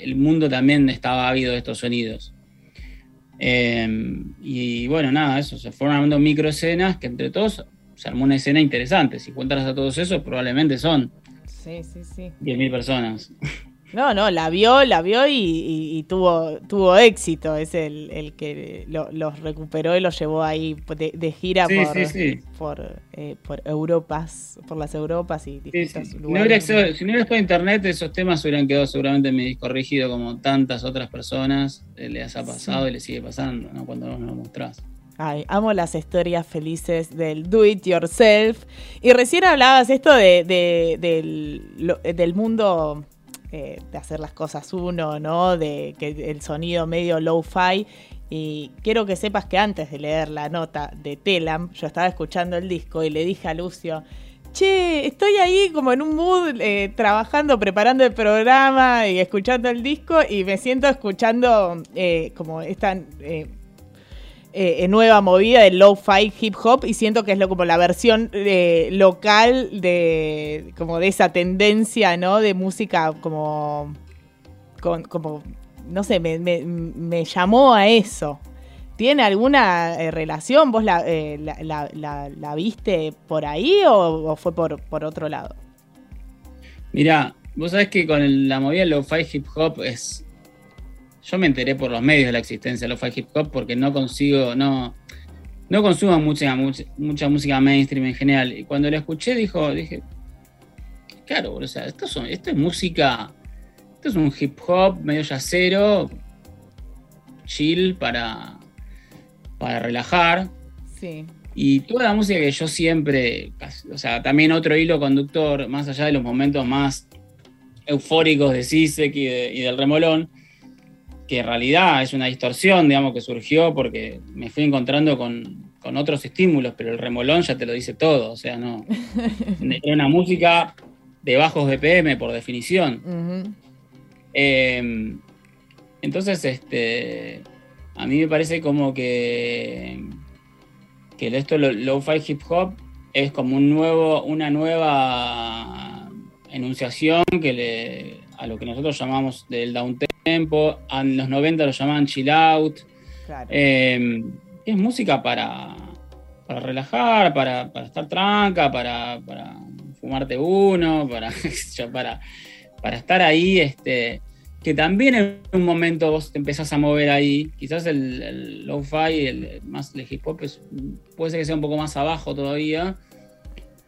el mundo también estaba ávido de estos sonidos. Eh, y bueno, nada, eso, se fueron armando microescenas, que entre todos se armó una escena interesante. Si cuentas a todos esos, probablemente son... Sí, sí, sí. diez mil personas. No, no, la vio, la vio y, y, y tuvo, tuvo éxito. Es el, el que lo, los recuperó y los llevó ahí de, de gira sí, por, sí, sí. Por, eh, por Europas, por las Europas y distintos sí, sí. lugares. No hubiera, si no hubiera estado internet, esos temas hubieran quedado seguramente en mi disco rígido, como tantas otras personas eh, les ha pasado sí. y les sigue pasando, ¿no? Cuando vos me lo mostrás. Ay, amo las historias felices del do it yourself. Y recién hablabas esto de, de, del, del mundo... Eh, de hacer las cosas uno, ¿no? De que el sonido medio lo-fi. Y quiero que sepas que antes de leer la nota de Telam, yo estaba escuchando el disco y le dije a Lucio, che, estoy ahí como en un mood eh, trabajando, preparando el programa y escuchando el disco y me siento escuchando eh, como esta... Eh, Eh, nueva movida de lo-fi hip hop y siento que es lo, como la versión eh, local de como de esa tendencia, ¿no? De música como con, como no sé, me, me, me llamó a eso. ¿Tiene alguna eh, relación? ¿Vos la, eh, la, la, la, la viste por ahí o, o fue por, por otro lado? Mirá, vos sabés que con el, la movida lo-fi hip hop es... Yo me enteré por los medios de la existencia de lo-fi hip hop porque no consigo, no, no consumo mucha, mucha, mucha música mainstream en general. Y cuando lo escuché dijo, dije, claro, o sea, esto, son, esto es música, esto es un hip hop medio yacero, chill para, para relajar. Sí. Y toda la música que yo siempre, o sea, también otro hilo conductor, más allá de los momentos más eufóricos de CISEC y, de, y del Remolón, que en realidad es una distorsión, digamos, que surgió porque me fui encontrando con, con otros estímulos, pero el Remolón ya te lo dice todo, o sea, no. Era una música de bajos B P M, por definición. Uh-huh. Eh, entonces, este, a mí me parece como que, que esto lo-fi hip hop es como un nuevo, una nueva enunciación que le... a lo que nosotros llamamos del down tempo, en los noventa lo llamaban chill out, claro. eh, es música para, para relajar, para, para estar tranca, para, para fumarte uno, para, para, para estar ahí, este, que también en un momento vos te empezás a mover ahí, quizás el, el lo-fi, el, más el hip hop, es, puede ser que sea un poco más abajo todavía,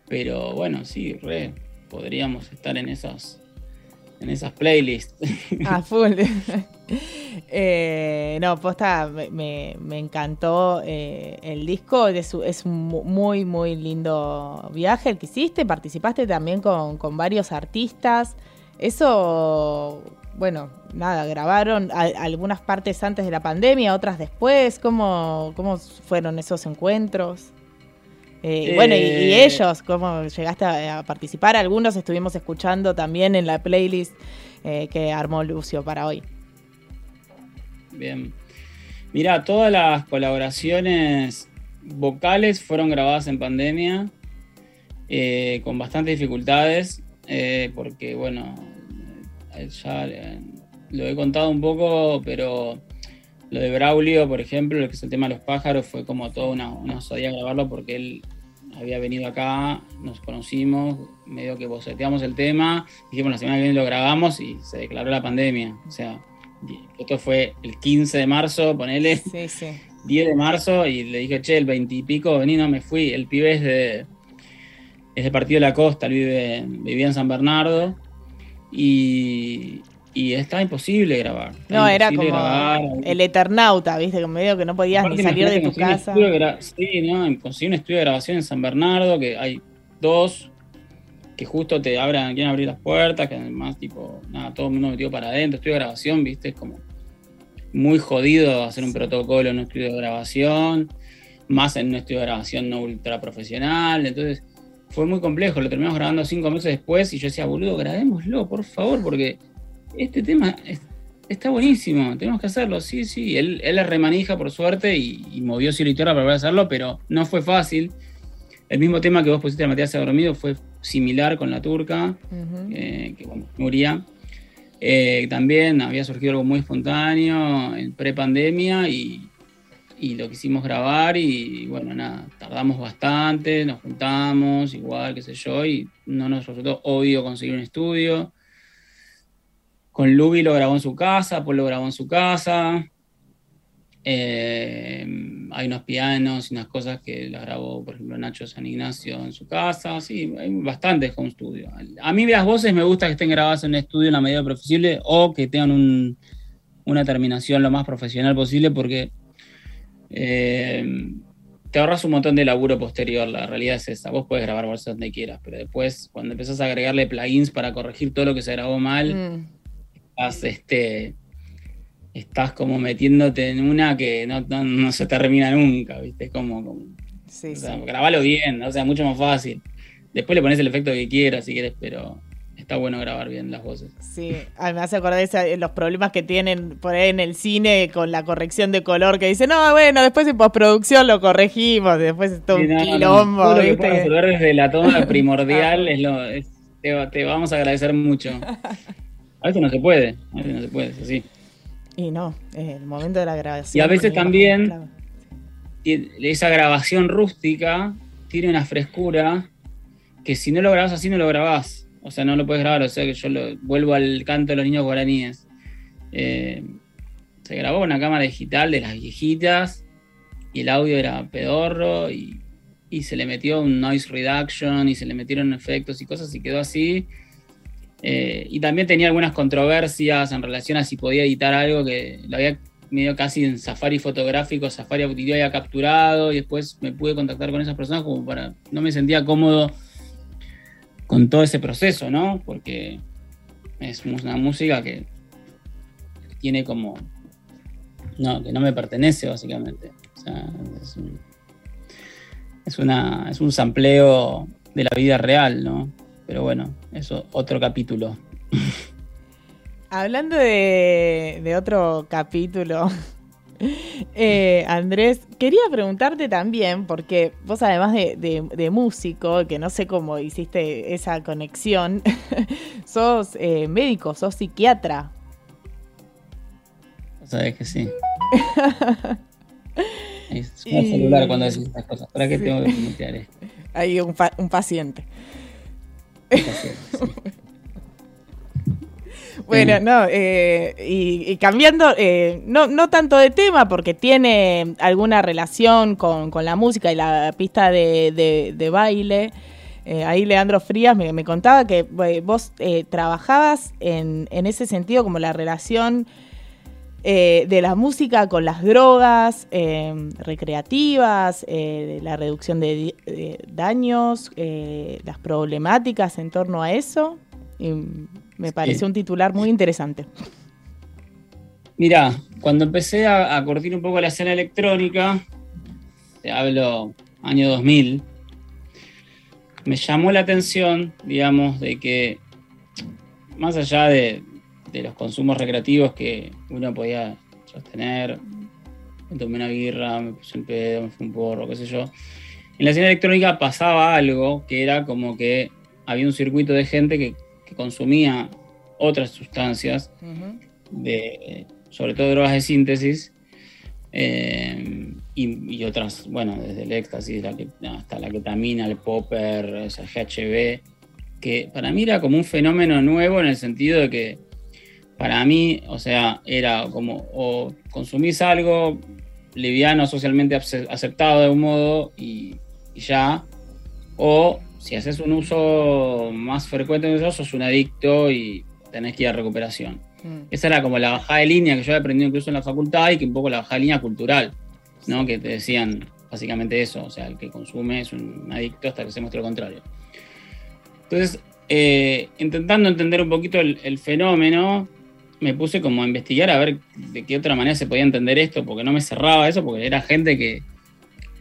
pero bueno, sí, re, podríamos estar en esas... en esas playlists. Ah, full. eh, no, posta, me, me encantó eh, el disco. Es, es un muy, muy lindo viaje el que hiciste. Participaste también con, con varios artistas. Eso, bueno, nada, grabaron a, algunas partes antes de la pandemia, otras después. ¿Cómo, cómo fueron esos encuentros? Eh, bueno, y, y ellos, ¿cómo llegaste a, a participar? Algunos estuvimos escuchando también en la playlist eh, que armó Lucio para hoy. Bien. Mirá, todas las colaboraciones vocales fueron grabadas en pandemia, eh, con bastantes dificultades, eh, porque, bueno, ya lo he contado un poco, pero... Lo de Braulio, por ejemplo, lo que es el tema de los pájaros, fue como toda una, una osadía grabarlo porque él había venido acá, nos conocimos, medio que boceteamos el tema, dijimos la semana que viene lo grabamos y se declaró la pandemia. O sea, esto fue el quince de marzo, ponele, sí, sí. diez de marzo, y le dije, che, el veinte y pico, vení, no me fui. El pibe es de, es de Partido de la Costa, él vive, vivía en San Bernardo, y... Y estaba imposible grabar. Estaba no, era como grabar. El eternauta, ¿viste? Como medio que no podías aparte, ni salir de tu casa. Gra- sí, ¿no? Conseguí un estudio de grabación en San Bernardo, que hay dos que justo te abran, quieren abrir las puertas, que además, tipo, nada, todo el mundo metido para adentro. Estudio de grabación, ¿viste? Es como muy jodido hacer un protocolo en un estudio de grabación, más en un estudio de grabación no ultra profesional, entonces fue muy complejo. Lo terminamos grabando cinco meses después y yo decía, boludo, grabémoslo, por favor, porque... Este tema es, está buenísimo, tenemos que hacerlo, sí, sí. Él, él la remanija por suerte y, y movió cielo y tierra para poder hacerlo, pero no fue fácil. El mismo tema que vos pusiste en Matías se ha dormido fue similar con la turca, uh-huh. eh, que bueno, Nuria. Eh, también había surgido algo muy espontáneo en pre-pandemia y, y lo quisimos grabar y, y bueno, nada, tardamos bastante, nos juntamos, igual, qué sé yo, y no nos resultó obvio conseguir un estudio. Con Luby lo grabó en su casa, Paul lo grabó en su casa. Eh, hay unos pianos y unas cosas que las grabó, por ejemplo, Nacho San Ignacio en su casa. Sí, hay bastantes home studio. A mí las voces me gusta que estén grabadas en un estudio en la medida posible o que tengan un, una terminación lo más profesional posible porque eh, te ahorras un montón de laburo posterior. La realidad es esa. Vos podés grabar voces donde quieras, pero después cuando empezás a agregarle plugins para corregir todo lo que se grabó mal... Mm. Estás, este, estás como metiéndote en una que no, no, no se termina nunca, ¿viste? Es como, como sí, o sea, sí. Grabalo bien, o sea, mucho más fácil. Después le pones el efecto que quieras, si quieres, pero está bueno grabar bien las voces. Sí, me hace acordar de los problemas que tienen por ahí en el cine con la corrección de color, que dicen, no, bueno, después en postproducción lo corregimos, después es todo sí, no, un quilombo. No, no. Todo lo que puedes resolver desde la toma primordial, es lo, es, te, te vamos a agradecer mucho. A veces no se puede, a veces no se puede, es así. Y no, el momento de la grabación. Y a veces también esa grabación rústica tiene una frescura que si no lo grabás así no lo grabás. O sea, no lo puedes grabar, o sea que yo lo, vuelvo al canto de los niños guaraníes. Eh, se grabó una cámara digital de las viejitas y el audio era pedorro y, y se le metió un noise reduction y se le metieron efectos y cosas y quedó así. Eh, y también tenía algunas controversias en relación a si podía editar algo que lo había medio casi en Safari fotográfico, Safari Auditivo había capturado y después me pude contactar con esas personas como para... No me sentía cómodo con todo ese proceso, ¿no? Porque es una música que tiene como... No, que no me pertenece básicamente. O sea, es un, es una, es un sampleo de la vida real, ¿no? Pero bueno, eso, otro capítulo. Hablando de, de otro capítulo, eh, Andrés, quería preguntarte también, porque vos además de, de, de músico, que no sé cómo hiciste esa conexión, sos eh, médico, sos psiquiatra. Sabés que sí. Es como el celular cuando decís estas cosas. ¿Para qué sí. tengo que comentar esto? Hay un, pa- un paciente. Bueno, no, eh, y, y cambiando, eh, no, no tanto de tema, porque tiene alguna relación con, con la música y la pista de, de, de baile. Eh, ahí Leandro Frías me, me contaba que eh, vos eh, trabajabas en, en ese sentido, como la relación eh, de la música con las drogas eh, recreativas, eh, la reducción de, de daños, eh, las problemáticas en torno a eso. Y me pareció sí. un titular muy interesante. Mirá, cuando empecé a, a curtir un poco la escena electrónica, te hablo año dos mil, me llamó la atención, digamos, de que más allá de... de los consumos recreativos que uno podía sostener, me tomé una birra, me puse el pedo, me fui un porro, qué sé yo. En la escena electrónica pasaba algo que era como que había un circuito de gente que, que consumía otras sustancias, uh-huh. de, sobre todo drogas de síntesis, eh, y, y otras, bueno, desde el éxtasis la que, hasta la ketamina, el popper, el G H B, que para mí era como un fenómeno nuevo en el sentido de que para mí, o sea, era como o consumís algo liviano, socialmente aceptado de un modo y, y ya, o si haces un uso más frecuente de eso, sos un adicto y tenés que ir a recuperación. Mm. Esa era como la bajada de línea que yo había aprendido incluso en la facultad y que un poco la bajada de línea cultural, ¿no? Que te decían básicamente eso, o sea, el que consume es un adicto hasta que se muestre lo contrario. Entonces, eh, intentando entender un poquito el, el fenómeno, me puse como a investigar a ver de qué otra manera se podía entender esto, porque no me cerraba eso, porque era gente que,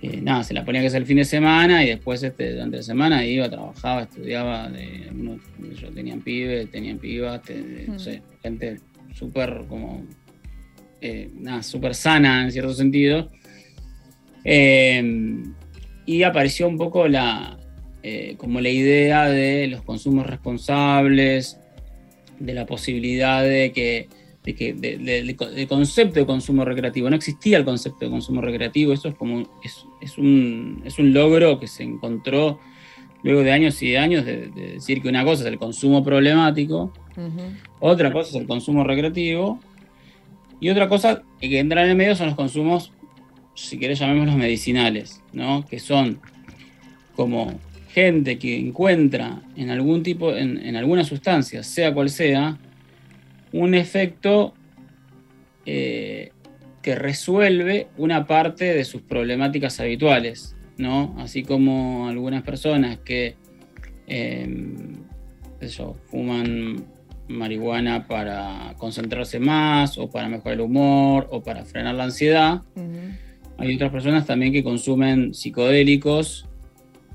que nada, se la ponía que hacer el fin de semana y después este, durante la semana iba, trabajaba, estudiaba, de, uno, yo tenían pibes, tenían pibas, te, de, mm. no sé, gente súper como, eh, nada, súper sana en cierto sentido. Eh, y apareció un poco la, eh, como la idea de los consumos responsables, de la posibilidad de que, de que de, de, de, de concepto de consumo recreativo. No existía el concepto de consumo recreativo, eso es como es, es, un, es un logro que se encontró luego de años y de años de, de decir que una cosa es el consumo problemático Uh-huh. Otra cosa es el consumo recreativo. Y otra cosa que entra en el medio son los consumos, si querés llamémoslos medicinales, ¿no? Que son como gente que encuentra en algún tipo, en, en alguna sustancia, sea cual sea, un efecto eh, que resuelve una parte de sus problemáticas habituales, ¿no? Así como algunas personas que eh, eso, fuman marihuana para concentrarse más, o para mejorar el humor, o para frenar la ansiedad. Uh-huh. Hay otras personas también que consumen psicodélicos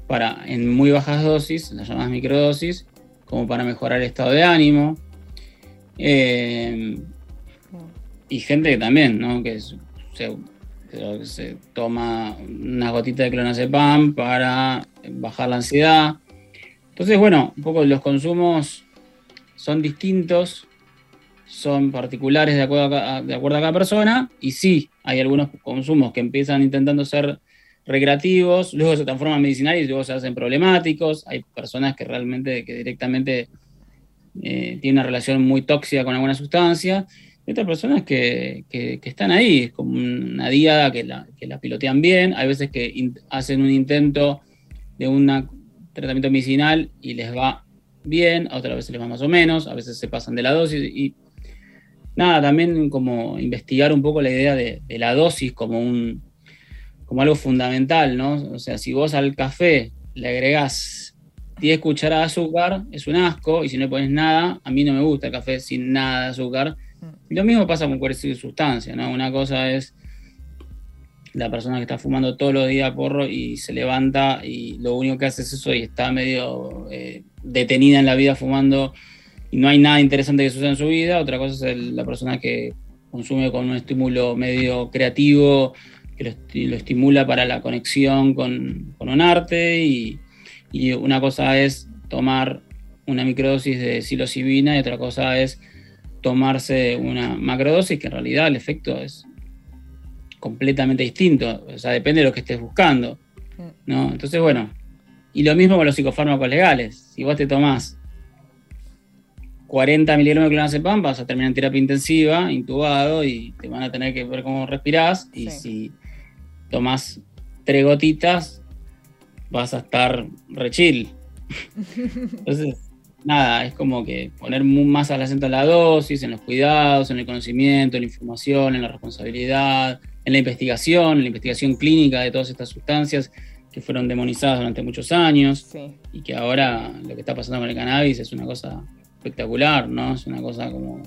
para, en muy bajas dosis, las llamadas microdosis, como para mejorar el estado de ánimo. Eh, y gente que también, ¿no? Que se, se, se toma una gotita de clonazepam para bajar la ansiedad. Entonces, bueno, un poco los consumos son distintos, son particulares de acuerdo a, de acuerdo a cada persona, y sí, hay algunos consumos que empiezan intentando ser recreativos, luego se transforman en medicinales y luego se hacen problemáticos. Hay personas que realmente, que directamente eh, tienen una relación muy tóxica con alguna sustancia, y otras personas que, que, que están ahí, es como una diada que la, que la pilotean bien. Hay veces que in- hacen un intento de un tratamiento medicinal y les va bien, a otras veces les va más o menos, a veces se pasan de la dosis, y nada, también como investigar un poco la idea de, de la dosis como un como algo fundamental, ¿no? O sea, si vos al café le agregás diez cucharadas de azúcar, es un asco, y si no le pones nada, a mí no me gusta el café sin nada de azúcar. Y lo mismo pasa con cualquier sustancia, ¿no? Una cosa es la persona que está fumando todos los días porro y se levanta y lo único que hace es eso y está medio eh, detenida en la vida fumando y no hay nada interesante que suceda en su vida. Otra cosa es el, la persona que consume con un estímulo medio creativo que lo, lo estimula para la conexión con, con un arte, y, y una cosa es tomar una microdosis de psilocibina y otra cosa es tomarse una macrodosis, que en realidad el efecto es completamente distinto, o sea, depende de lo que estés buscando, ¿no? Entonces, bueno, y lo mismo con los psicofármacos legales. Si vos te tomás cuarenta miligramos de clonazepam, vas a terminar en terapia intensiva, intubado, y te van a tener que ver cómo respirás, y sí. Si tomás tres gotitas, vas a estar re chill. Entonces, nada, es como que poner más al acento en la dosis, en los cuidados, en el conocimiento, en la información, en la responsabilidad, en la investigación, en la investigación clínica de todas estas sustancias que fueron demonizadas durante muchos años, sí. Y que ahora lo que está pasando con el cannabis es una cosa espectacular, ¿no? Es una cosa como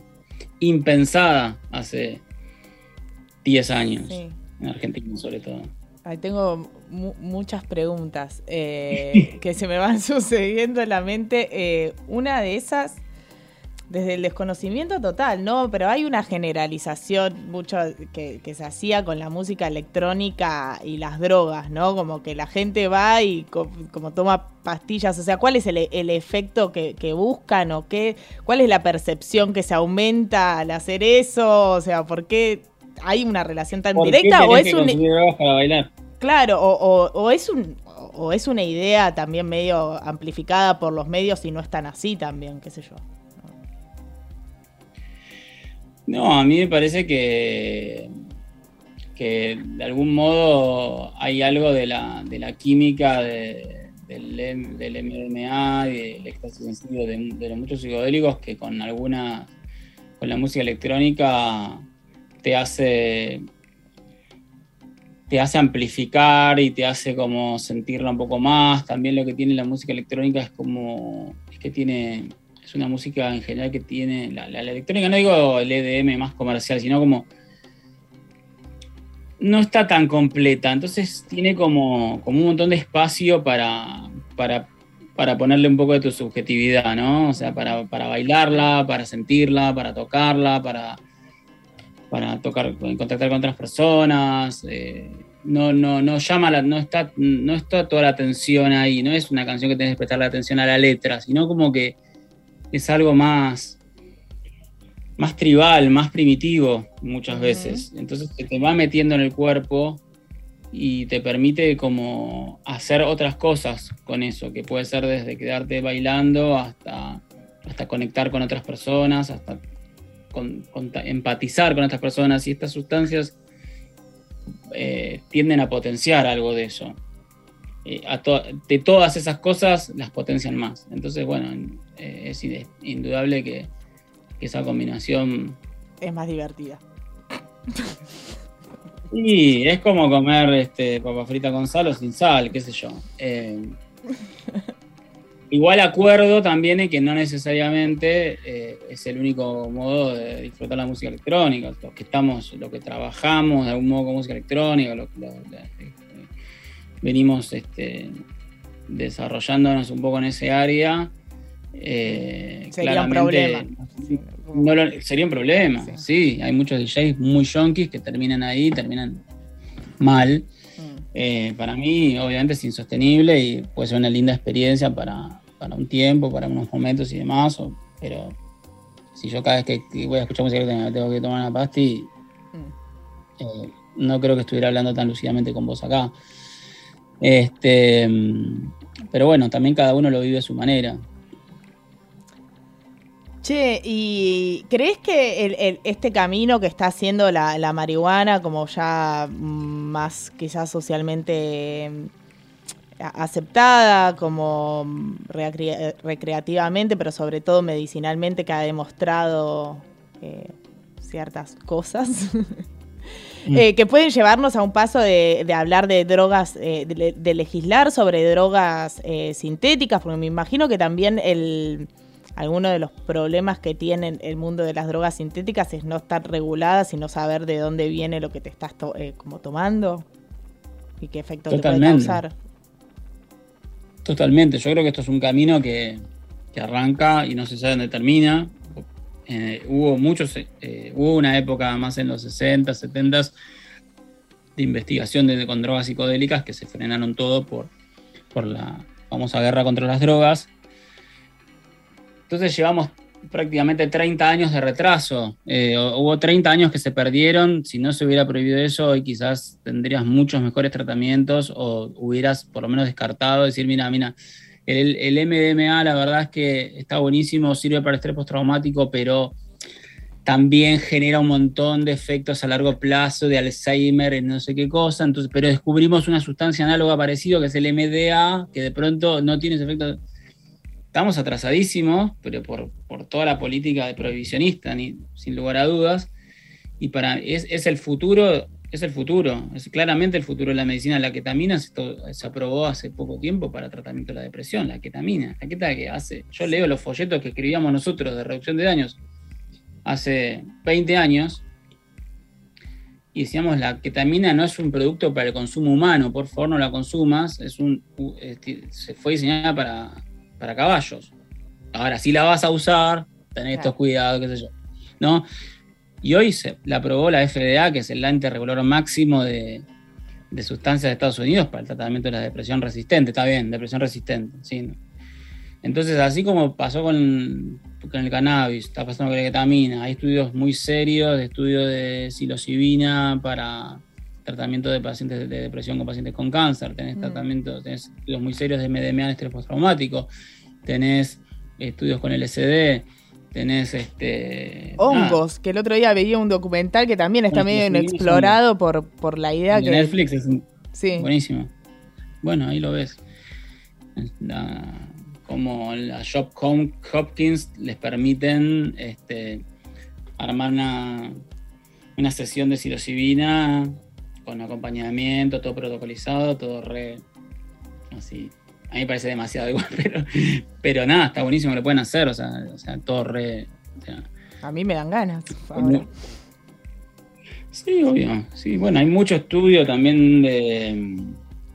impensada hace diez años, sí. En Argentina sobre todo. Ahí tengo mu- muchas preguntas eh, que se me van sucediendo en la mente. Eh, una de esas, desde el desconocimiento total, ¿no? Pero hay una generalización mucho que, que se hacía con la música electrónica y las drogas, ¿no? Como que la gente va y co- como toma pastillas. O sea, ¿cuál es el, el efecto que, que buscan o qué? ¿Cuál es la percepción que se aumenta al hacer eso? O sea, ¿por qué...? ¿Hay una relación tan directa o es un para bailar? Claro, o, o, o es un o es una idea también medio amplificada por los medios y no es tan así también, qué sé yo. No, a mí me parece que que de algún modo hay algo de la de la química de, del, del M D M A y del éxtasis de, de los muchos psicodélicos que con alguna con la música electrónica te hace te hace amplificar y te hace como sentirla un poco más. También lo que tiene la música electrónica es como, es que tiene, es una música en general que tiene, la, la, la electrónica, no digo el E D M más comercial, sino como, no está tan completa, entonces tiene como, como un montón de espacio para, para, para ponerle un poco de tu subjetividad, ¿no? O sea, para, para bailarla, para sentirla, para tocarla, para... para tocar, contactar con otras personas, eh, no, no, no llama la, no está, no está toda la atención ahí, no es una canción que tenés que prestar la atención a la letra, sino como que es algo más, más tribal, más primitivo muchas veces. Uh-huh. Entonces te va metiendo en el cuerpo y te permite como hacer otras cosas con eso, que puede ser desde quedarte bailando hasta hasta conectar con otras personas, hasta con, con, empatizar con otras personas, y estas sustancias eh, tienden a potenciar algo de eso. Eh, a to de todas esas cosas las potencian más. Entonces, bueno, eh, es indudable que, que esa combinación... es más divertida. Sí, es como comer este, papa frita con sal o sin sal, qué sé yo. Eh, igual acuerdo también en que no necesariamente eh, es el único modo de disfrutar la música electrónica. Los que estamos, los que trabajamos de algún modo con música electrónica, los, los, los, venimos este, desarrollándonos un poco en ese área. Eh, sería un problema. No lo, sería un problema, sí. sí. Hay muchos D Js muy yonkis que terminan ahí, terminan mal. Mm. Eh, para mí, obviamente, es insostenible y puede ser una linda experiencia para, para un tiempo, para unos momentos y demás. O, pero si yo cada vez que voy a escuchar música me tengo que tomar una pasti, mm. eh, no creo que estuviera hablando tan lúcidamente con vos acá. Este, pero bueno, también cada uno lo vive a su manera. Che, ¿y crees que el, el, este camino que está haciendo la, la marihuana, como ya más quizás socialmente aceptada, como recre, recreativamente, pero sobre todo medicinalmente, que ha demostrado eh, ciertas cosas, mm. eh, que pueden llevarnos a un paso de, de hablar de drogas, eh, de, de legislar sobre drogas eh, sintéticas? Porque me imagino que también el... alguno de los problemas que tiene el mundo de las drogas sintéticas es no estar reguladas y no saber de dónde viene lo que te estás to eh, como tomando y qué efecto Totalmente. te puede causar. Totalmente. Yo creo que esto es un camino que, que arranca y no se sabe dónde termina. Eh, hubo muchos, eh, hubo una época más en los sesenta, setenta de investigación de, con drogas psicodélicas que se frenaron todo por, por la famosa guerra contra las drogas. Entonces llevamos prácticamente treinta años de retraso. Eh, hubo treinta años que se perdieron. Si no se hubiera prohibido eso, hoy quizás tendrías muchos mejores tratamientos o hubieras por lo menos descartado, decir, mira, mira, el, el M D M A la verdad es que está buenísimo, sirve para estrés postraumático, pero también genera un montón de efectos a largo plazo, de Alzheimer y no sé qué cosa. Entonces, pero descubrimos una sustancia análoga parecida que es el M D A, que de pronto no tiene ese efecto... Estamos atrasadísimos, pero por, por toda la política de prohibicionista, ni, sin lugar a dudas. Y para es, es el futuro, es el futuro, es claramente el futuro de la medicina. La ketamina se, to, se aprobó hace poco tiempo para tratamiento de la depresión, la ketamina. La ketamina que hace, yo leo los folletos que escribíamos nosotros de reducción de daños hace veinte años y decíamos, la ketamina no es un producto para el consumo humano, por favor no la consumas, es un, se fue diseñada para... para caballos. Ahora, si la vas a usar, tenés estos cuidados, qué sé yo, ¿no? Y hoy se la aprobó la F D A, que es el ente regulador máximo de, de sustancias de Estados Unidos para el tratamiento de la depresión resistente. Está bien, depresión resistente, ¿sí? Entonces, así como pasó con, con el cannabis, está pasando con la ketamina, hay estudios muy serios, estudios de psilocibina para tratamiento de pacientes de depresión con pacientes con cáncer, tenés mm. tratamientos, tenés estudios muy serios de M D M A en estrés postraumático, tenés estudios con L S D, tenés este... hongos, ah, que el otro día veía un documental que también está medio inexplorado por, por la idea que... Netflix es un... sí. buenísimo. Bueno, ahí lo ves. La, como la Johns Hopkins les permiten este, armar una, una sesión de psilocibina con acompañamiento, todo protocolizado, todo re... así. A mí me parece demasiado igual, pero, pero nada, está buenísimo, lo pueden hacer, o sea, o sea todo re... O sea, a mí me dan ganas, ahora. Sí, obvio, sí. Bueno, hay mucho estudio también de...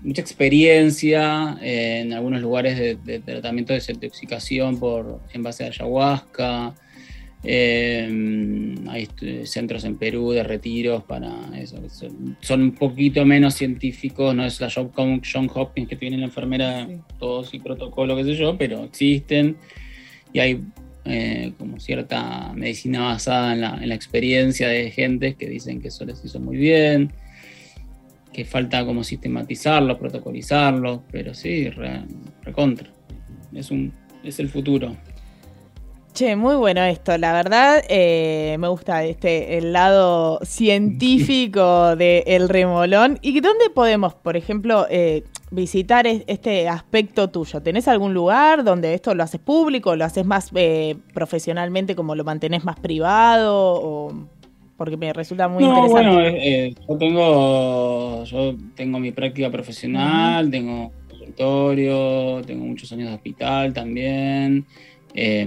mucha experiencia en algunos lugares de, de tratamiento de desintoxicación por, en base a ayahuasca. Eh, hay centros en Perú de retiros para eso, son, son un poquito menos científicos, no es la Johns Hopkins que tiene la enfermera, sí. todos y protocolo, qué sé yo, pero existen y hay eh, como cierta medicina basada en la, en la experiencia de gentes que dicen que eso les hizo muy bien, que falta como sistematizarlo, protocolizarlo, pero sí, recontra, re es, es el futuro. Che, muy bueno esto, la verdad, eh, me gusta este el lado científico de El Remolón. ¿Y dónde podemos, por ejemplo, eh, visitar este aspecto tuyo? ¿Tenés algún lugar donde esto lo haces público, lo haces más eh, profesionalmente, como lo mantenés más privado? O... porque me resulta muy no, interesante. Bueno, eh, yo tengo yo tengo mi práctica profesional, uh-huh. tengo consultorio, tengo muchos años de hospital también. Eh,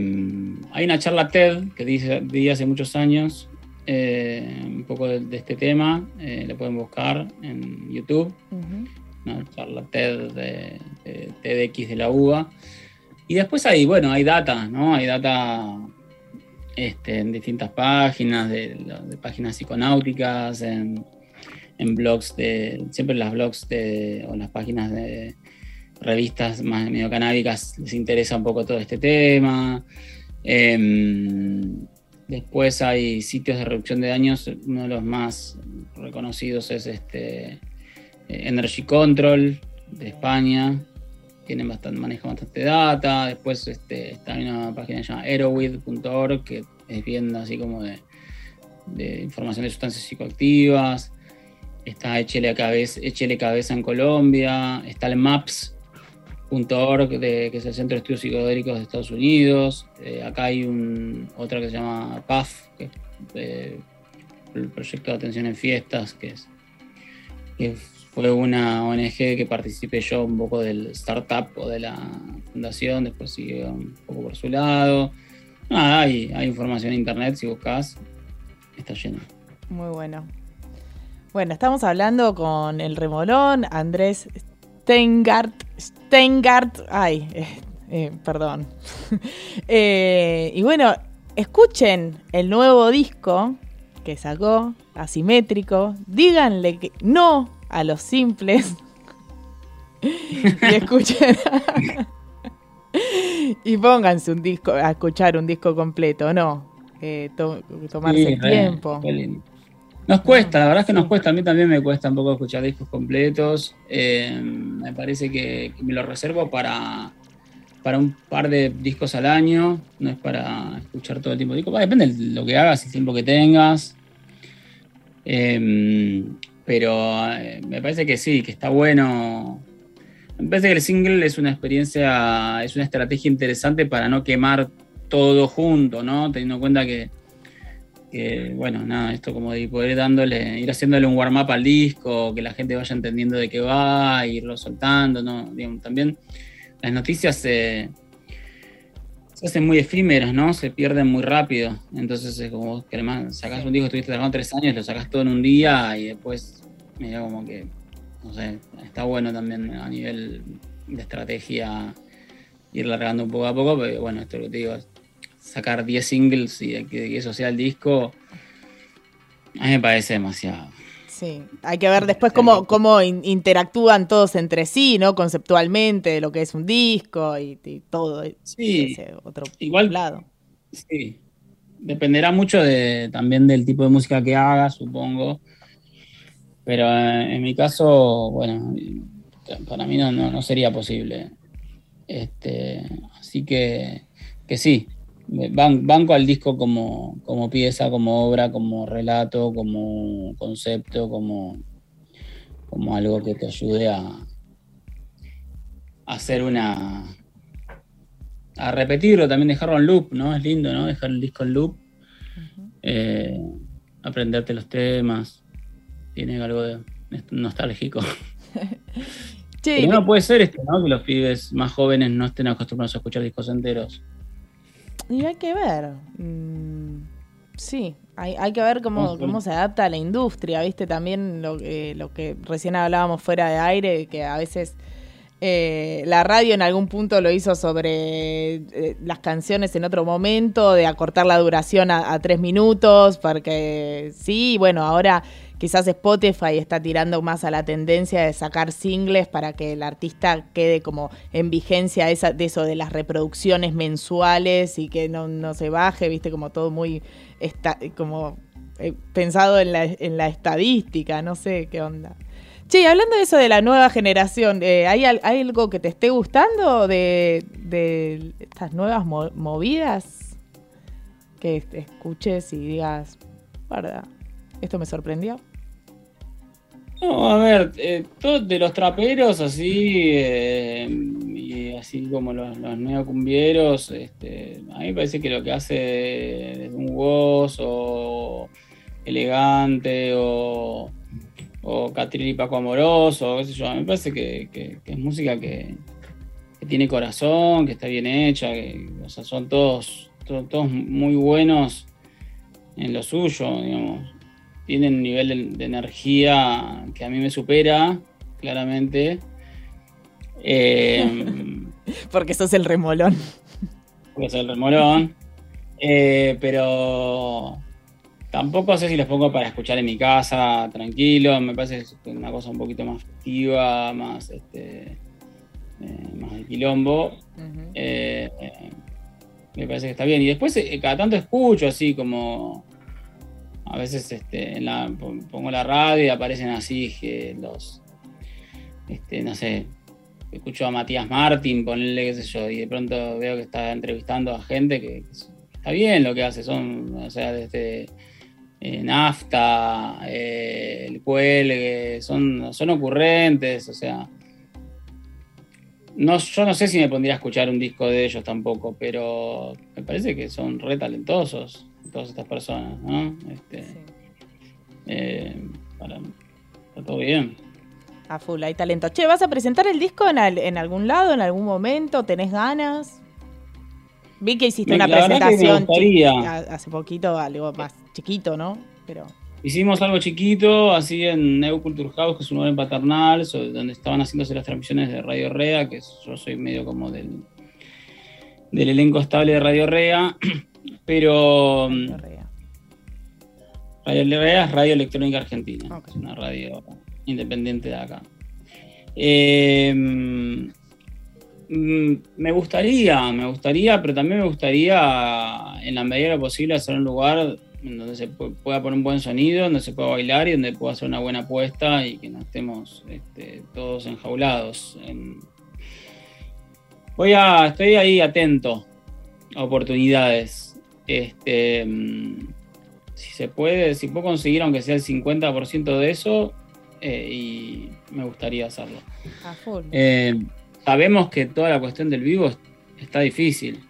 hay una charla TED que di hace muchos años, eh, un poco de, de este tema, eh, la pueden buscar en YouTube, uh-huh. una charla TED de, de TEDx de la U B A. Y después hay, bueno, hay data, ¿no? Hay data... Este, en distintas páginas, de, de páginas psiconáuticas, en, en blogs de, siempre las blogs de, o las páginas de revistas más medio canábicas les interesa un poco todo este tema. Eh, después hay sitios de reducción de daños, uno de los más reconocidos es este Energy Control de España. Tienen bastante, manejan bastante data. Después este, está en una página llamada erowid punto org que es bien así como de, de información de sustancias psicoactivas. Está Échele Cabeza, Échele Cabeza en Colombia. Está el maps punto org, de, que es el Centro de Estudios Psicodélicos de Estados Unidos. Eh, acá hay un, otra que se llama P A F, que es eh, el Proyecto de Atención en Fiestas, que es... Que es fue una O N G que participé yo un poco del startup o de la fundación, después sigue un poco por su lado. Nada, hay, hay información en internet, si buscas, está lleno. Muy bueno. Bueno, estamos hablando con El Remolón, Andrés Steingart, Steingart, ay, eh, eh, perdón. eh, y bueno, escuchen el nuevo disco que sacó, Asimétrico, díganle que no a los simples y escuchen y pónganse un disco a escuchar un disco completo, no eh, to, tomarse sí, el tiempo eh, nos cuesta, la verdad es que nos cuesta, a mí también me cuesta un poco escuchar discos completos, eh, me parece que me lo reservo para para un par de discos al año, no es para escuchar todo el tiempo discos, depende de lo que hagas, el tiempo que tengas, eh, pero me parece que sí, que está bueno. Me parece que el single es una experiencia, es una estrategia interesante para no quemar todo junto, ¿no? Teniendo en cuenta que, que bueno, nada, esto como de poder dándole, ir haciéndole un warm-up al disco, que la gente vaya entendiendo de qué va, irlo soltando, ¿no? También las noticias se, se hacen muy efímeras, ¿no? Se pierden muy rápido. Entonces es como que además sacás un disco, estuviste trabajando tres años, lo sacás todo en un día y después... Mira, como que, no sé, está bueno también a nivel de estrategia ir largando un poco a poco, pero bueno, esto es lo que te digo, sacar diez singles y que eso sea el disco, a mí me parece demasiado. Sí, hay que ver después cómo, cómo interactúan todos entre sí, ¿no? Conceptualmente, lo que es un disco y, y todo. Sí, ese otro igual, lado. Sí, dependerá mucho de, también del tipo de música que hagas, supongo. Pero en mi caso, bueno, para mí no, no, no sería posible. Este, así que, que sí, ban, banco al disco como, como pieza, como obra, como relato, como concepto, como, como algo que te ayude a, a hacer una... a repetirlo, también dejarlo en loop, ¿no? Es lindo, ¿no? Dejar el disco en loop, uh-huh. eh, aprenderte los temas. Tiene algo de nostálgico. Sí, pero no puede ser esto, ¿no? Que los pibes más jóvenes no estén acostumbrados a escuchar discos enteros. Y hay que ver. Mm, sí, hay, hay que ver cómo, cómo se adapta a la industria, ¿viste? También lo, eh, lo que recién hablábamos fuera de aire, que a veces eh, la radio en algún punto lo hizo sobre eh, las canciones en otro momento, de acortar la duración a, a tres minutos, porque sí, bueno, ahora... Quizás Spotify está tirando más a la tendencia de sacar singles para que el artista quede como en vigencia esa, de eso de las reproducciones mensuales y que no, no se baje, viste, como todo muy esta, como eh, pensado en la, en la estadística, no sé qué onda. Che, hablando de eso de la nueva generación, eh, ¿hay, ¿hay algo que te esté gustando de, de estas nuevas movidas? que escuches y digas, verdad, esto me sorprendió? No, a ver, eh, todos de los traperos así, eh, y así como los, los neocumbieros, este, a mí me parece que lo que hace es un gozo elegante o, o Catril y Paco Amoroso, qué sé yo, a mí me parece que, que, que es música que, que tiene corazón, que está bien hecha, que, o sea, son todos, to, todos muy buenos en lo suyo, digamos. Tienen un nivel de, de energía que a mí me supera, claramente. Eh, porque sos el remolón. Porque soy el remolón. Eh, pero tampoco sé si los pongo para escuchar en mi casa, tranquilo. Me parece una cosa un poquito más festiva, más, este, eh, más de quilombo. Uh-huh. eh, eh, me parece que está bien. Y después eh, cada tanto escucho así como... A veces este, en la, pongo la radio y aparecen así que los, este, no sé, escucho a Matías Martín, ponerle qué sé yo, y de pronto veo que está entrevistando a gente que, que está bien lo que hace, son, o sea, desde eh, Nafta, eh, El Cuelgue, son, son ocurrentes, o sea, no, yo no sé si me pondría a escuchar un disco de ellos tampoco, pero me parece que son re talentosos todas estas personas, ¿no? Este, sí. eh, para, está todo bien. A full, hay talento. Che, ¿vas a presentar el disco en, al, en algún lado, en algún momento? ¿Tenés ganas? Vi que hiciste me, una presentación chiquita, hace poquito, algo más chiquito, ¿no? Pero... Hicimos algo chiquito, así en Neo Culture House, que es un lugar en Paternal, sobre, donde estaban haciéndose las transmisiones de Radio Rea, que yo soy medio como del, del elenco estable de Radio Rea. Pero Radio Rea. Radio Rea es Radio Electrónica Argentina, okay. Es una radio independiente de acá. Eh, me gustaría, me gustaría, pero también me gustaría, en la medida de lo posible, hacer un lugar donde se pueda poner un buen sonido, donde se pueda bailar y donde pueda hacer una buena apuesta y que no estemos este, todos enjaulados. En... Voy a, estoy ahí atento. Oportunidades. Este, si se puede, si puedo conseguir aunque sea el cincuenta por ciento de eso, eh, y me gustaría hacerlo. A full. Eh, sabemos que toda la cuestión del vivo está difícil.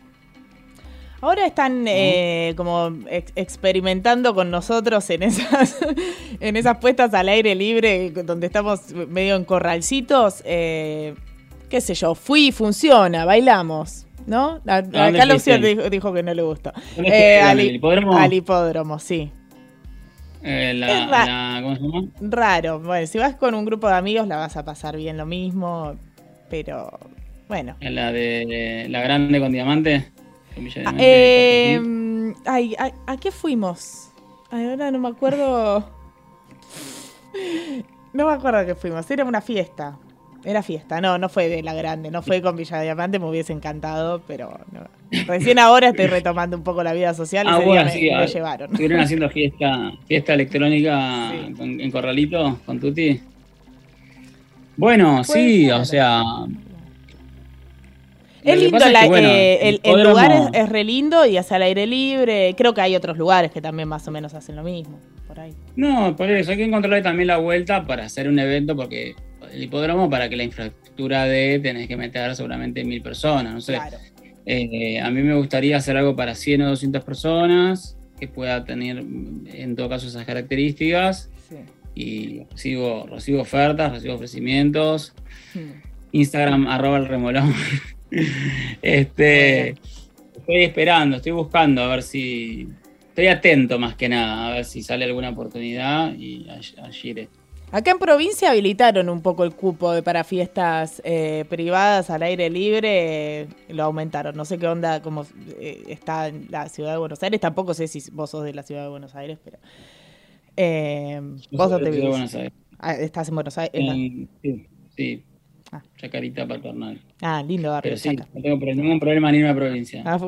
Ahora están eh, como ex- experimentando con nosotros en esas, en esas puestas al aire libre donde estamos medio en corralcitos. Eh, qué sé yo, fui, funciona, bailamos. ¿No? A, acá la opción dijo, dijo que no le gustó. Eh, al, ¿El hipódromo? Al hipódromo, sí. Eh, la, es ra- la, ¿Cómo se llama? Raro. Bueno, si vas con un grupo de amigos la vas a pasar bien, lo mismo, pero bueno. ¿La de la grande con diamante? Con Villa Diamante, eh, ay, ay, ¿a qué fuimos? Ay, ahora no me acuerdo. No me acuerdo a qué fuimos. Era una fiesta. Era fiesta, no, no fue de la grande, no fue con Villa Diamante, me hubiese encantado, pero no. Recién ahora estoy retomando un poco la vida social y ah, ese bueno, día sí, me, me llevaron. ¿Estuvieron haciendo fiesta, fiesta electrónica sí. con, en Corralito con Tuti? Bueno, sí, ser? o sea... Es lindo, la, es que, bueno, eh, el, el lugar es, es re lindo y hace al aire libre, creo que hay otros lugares que también más o menos hacen lo mismo, por ahí. No, por eso hay que encontrarle también la vuelta para hacer un evento porque... El hipódromo, para que la infraestructura de tenés que meter seguramente mil personas, no sé. Claro. Eh, a mí me gustaría hacer algo para cien o doscientas personas, que pueda tener en todo caso esas características. Sí. Y recibo, recibo ofertas, recibo ofrecimientos. Sí. Instagram, arroba el remolón. este, estoy esperando, estoy buscando a ver si... Estoy atento más que nada, a ver si sale alguna oportunidad y allí iré. Acá en provincia habilitaron un poco el cupo de para fiestas eh, privadas al aire libre, eh, lo aumentaron. No sé qué onda, cómo eh, está en la ciudad de Buenos Aires. Tampoco sé si vos sos de la ciudad de Buenos Aires, pero... Eh, vos sos de Buenos Aires. Ah, ¿estás en Buenos Aires? Eh, sí, sí. Ah. Chacarita Paternal. Ah, lindo barrio. Pero sí, Chaca. No tengo ningún problema en irme a provincia. Ah,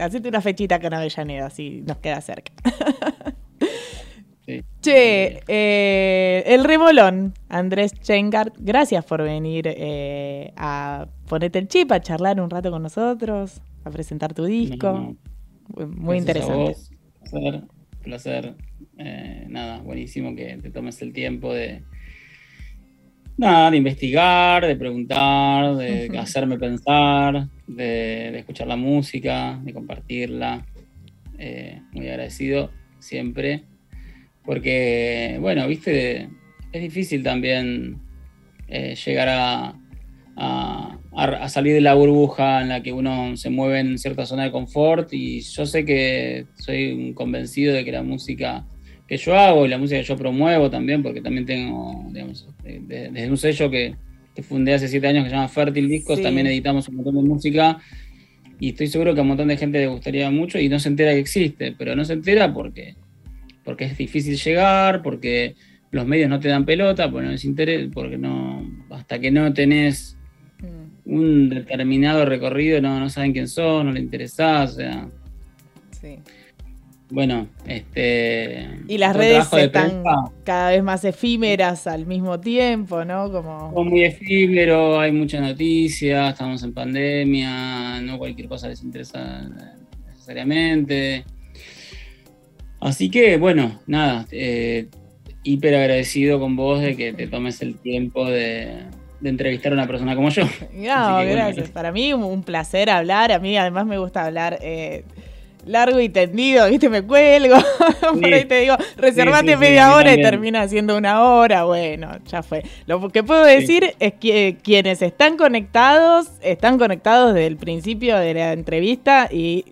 hacete una fechita acá en Avellaneda, así nos queda cerca. Sí. Che, eh, el remolón, Andrés Steingart, gracias por venir eh, a Ponete el Chip, a charlar un rato con nosotros, a presentar tu disco. No, no. muy interesante. Placer, placer. Eh, nada, buenísimo que te tomes el tiempo de... Nada, de investigar, de preguntar, de uh-huh. hacerme pensar, de, de escuchar la música, de compartirla. Eh, muy agradecido siempre. Porque, bueno, viste, es difícil también eh, llegar a, a, a salir de la burbuja en la que uno se mueve en cierta zona de confort. Y yo sé que soy un convencido de que la música que yo hago y la música que yo promuevo también, porque también tengo, digamos, desde de, de un sello que, que fundé hace siete años que se llama Fértil Discos, sí. También editamos un montón de música y estoy seguro que a un montón de gente le gustaría mucho y no se entera que existe, pero no se entera porque, porque es difícil llegar, porque los medios no te dan pelota, porque no es interés, porque no, hasta que no tenés un determinado recorrido no, no saben quién sos, no le interesás, o sea... Sí. Bueno, este... Y las redes están cada vez más efímeras al mismo tiempo, ¿no? Como... Son muy efímero, hay mucha noticia, estamos en pandemia, no cualquier cosa les interesa necesariamente. Así que, bueno, nada, eh, hiper agradecido con vos de que te tomes el tiempo de... de entrevistar a una persona como yo. No, que, gracias. Bueno, pero... Para mí un placer hablar, a mí además me gusta hablar... Eh... largo y tendido, ¿viste? Me cuelgo. Sí, por ahí te digo, reservate sí, sí, media sí, hora también. Y termina siendo una hora. Bueno, ya fue. Lo que puedo decir sí. es que quienes están conectados, están conectados desde el principio de la entrevista y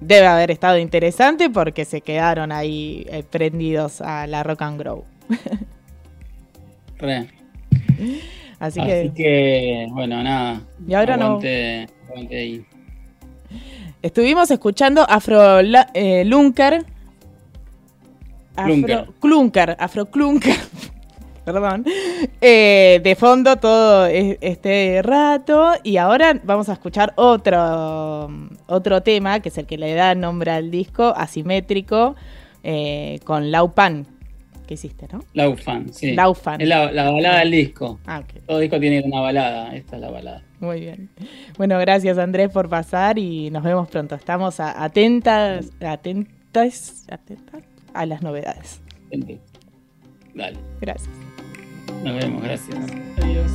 debe haber estado interesante porque se quedaron ahí prendidos a la Rock and Grow. Re. Así, Así que... que, bueno, nada. Y ahora aguante, no. Aguante ahí. Estuvimos escuchando Afro eh, Lunker. Afro Lunker. Clunker, Afro Clunker. Perdón. Eh, de fondo todo este rato. Y ahora vamos a escuchar otro, otro tema, que es el que le da nombre al disco, Asimétrico, eh, con Laufan. ¿Qué hiciste, no? Laufan, sí. Laufan. Es la, la balada del disco. Ah, okay. Todo disco tiene una balada. Esta es la balada. Muy bien. Bueno, gracias Andrés por pasar y nos vemos pronto. Estamos a, atentas, atentas, atentas a las novedades. Atente. Dale. Gracias. Nos vemos, gracias. Adiós.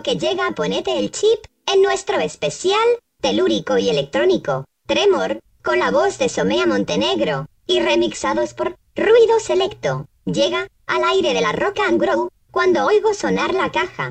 lo que llega a Ponete el Chip, en nuestro especial, telúrico y electrónico, Tremor, con la voz de Somea Montenegro, y remixados por Ruido Selecto, llega al aire de la Rock and Grow, cuando oigo sonar la caja.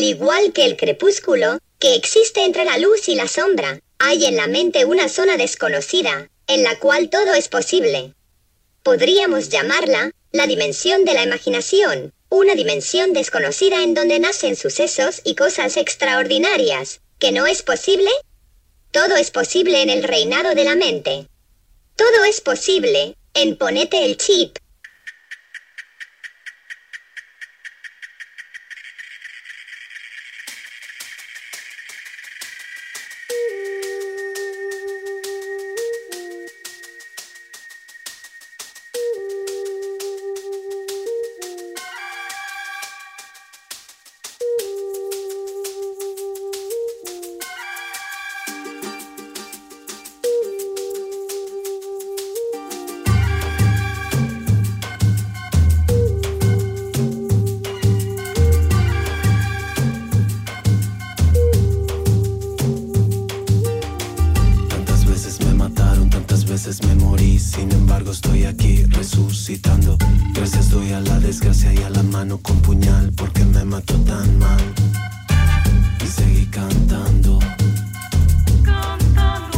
Igual que el crepúsculo, que existe entre la luz y la sombra, hay en la mente una zona desconocida, en la cual todo es posible. Podríamos llamarla, la dimensión de la imaginación, una dimensión desconocida en donde nacen sucesos y cosas extraordinarias, ¿que no es posible? Todo es posible en el reinado de la mente. Todo es posible, en Ponete el Chip. Cantando, cantando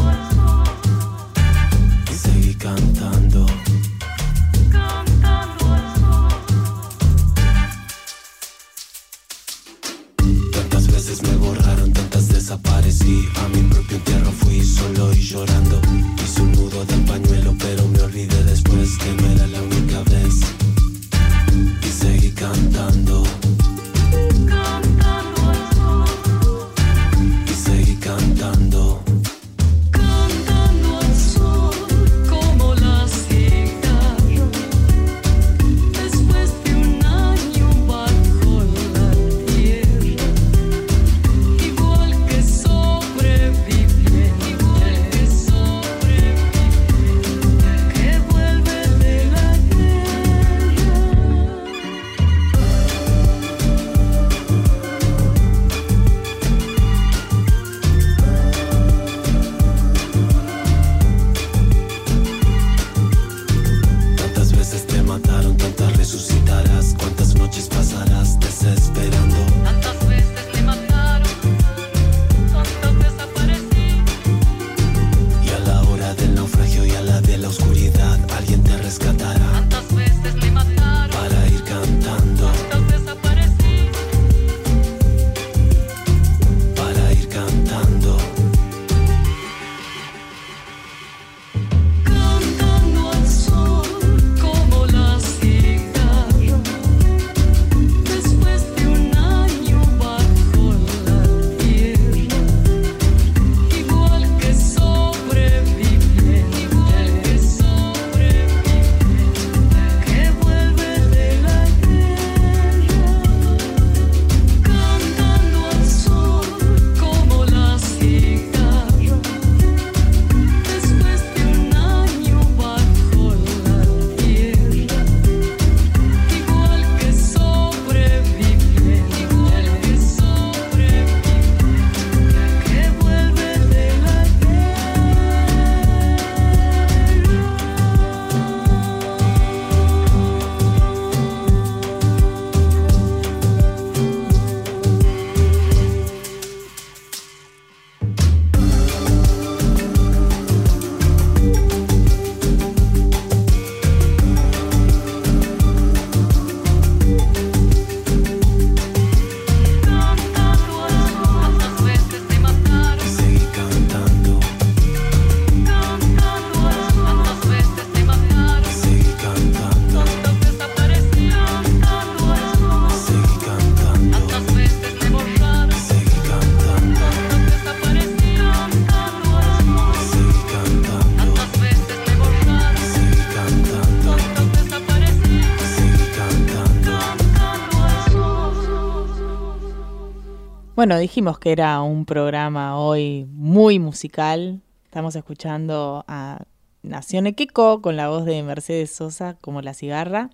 Bueno, dijimos que era un programa hoy muy musical. Estamos escuchando a Nación Keko con la voz de Mercedes Sosa como la cigarra.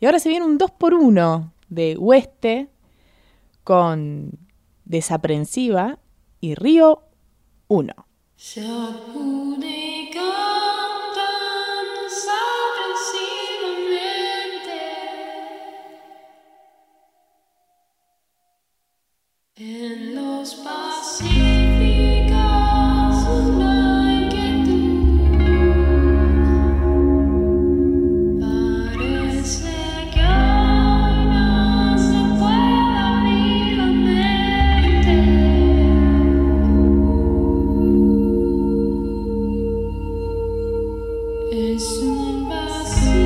Y ahora se viene un dos por uno de Hueste con Desaprensiva y Río uno. En los pacíficos no hay quietud, parece que hoy no se puede abrir la mente. Es un vacío.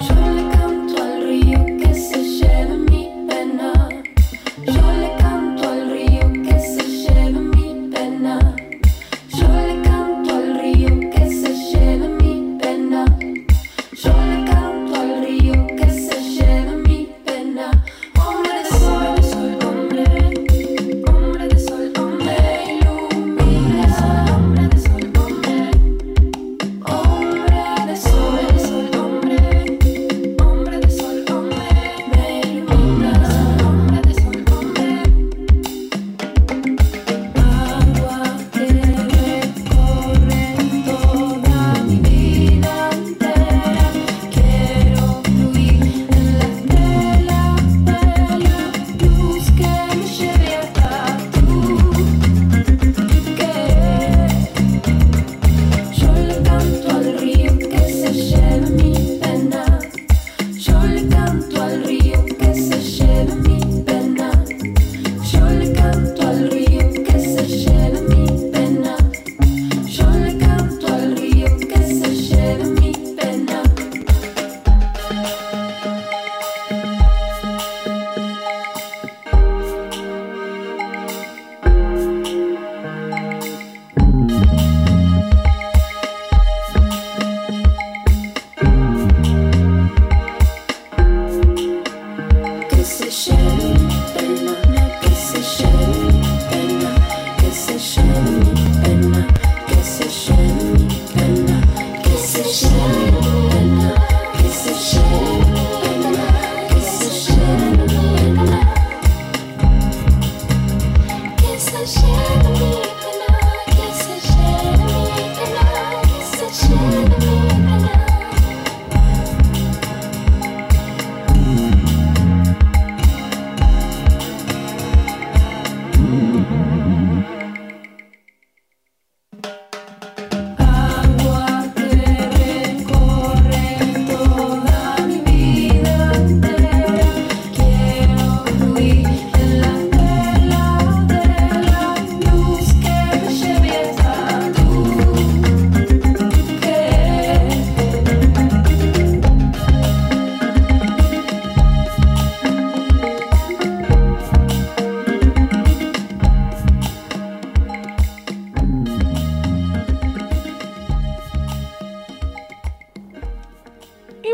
Soy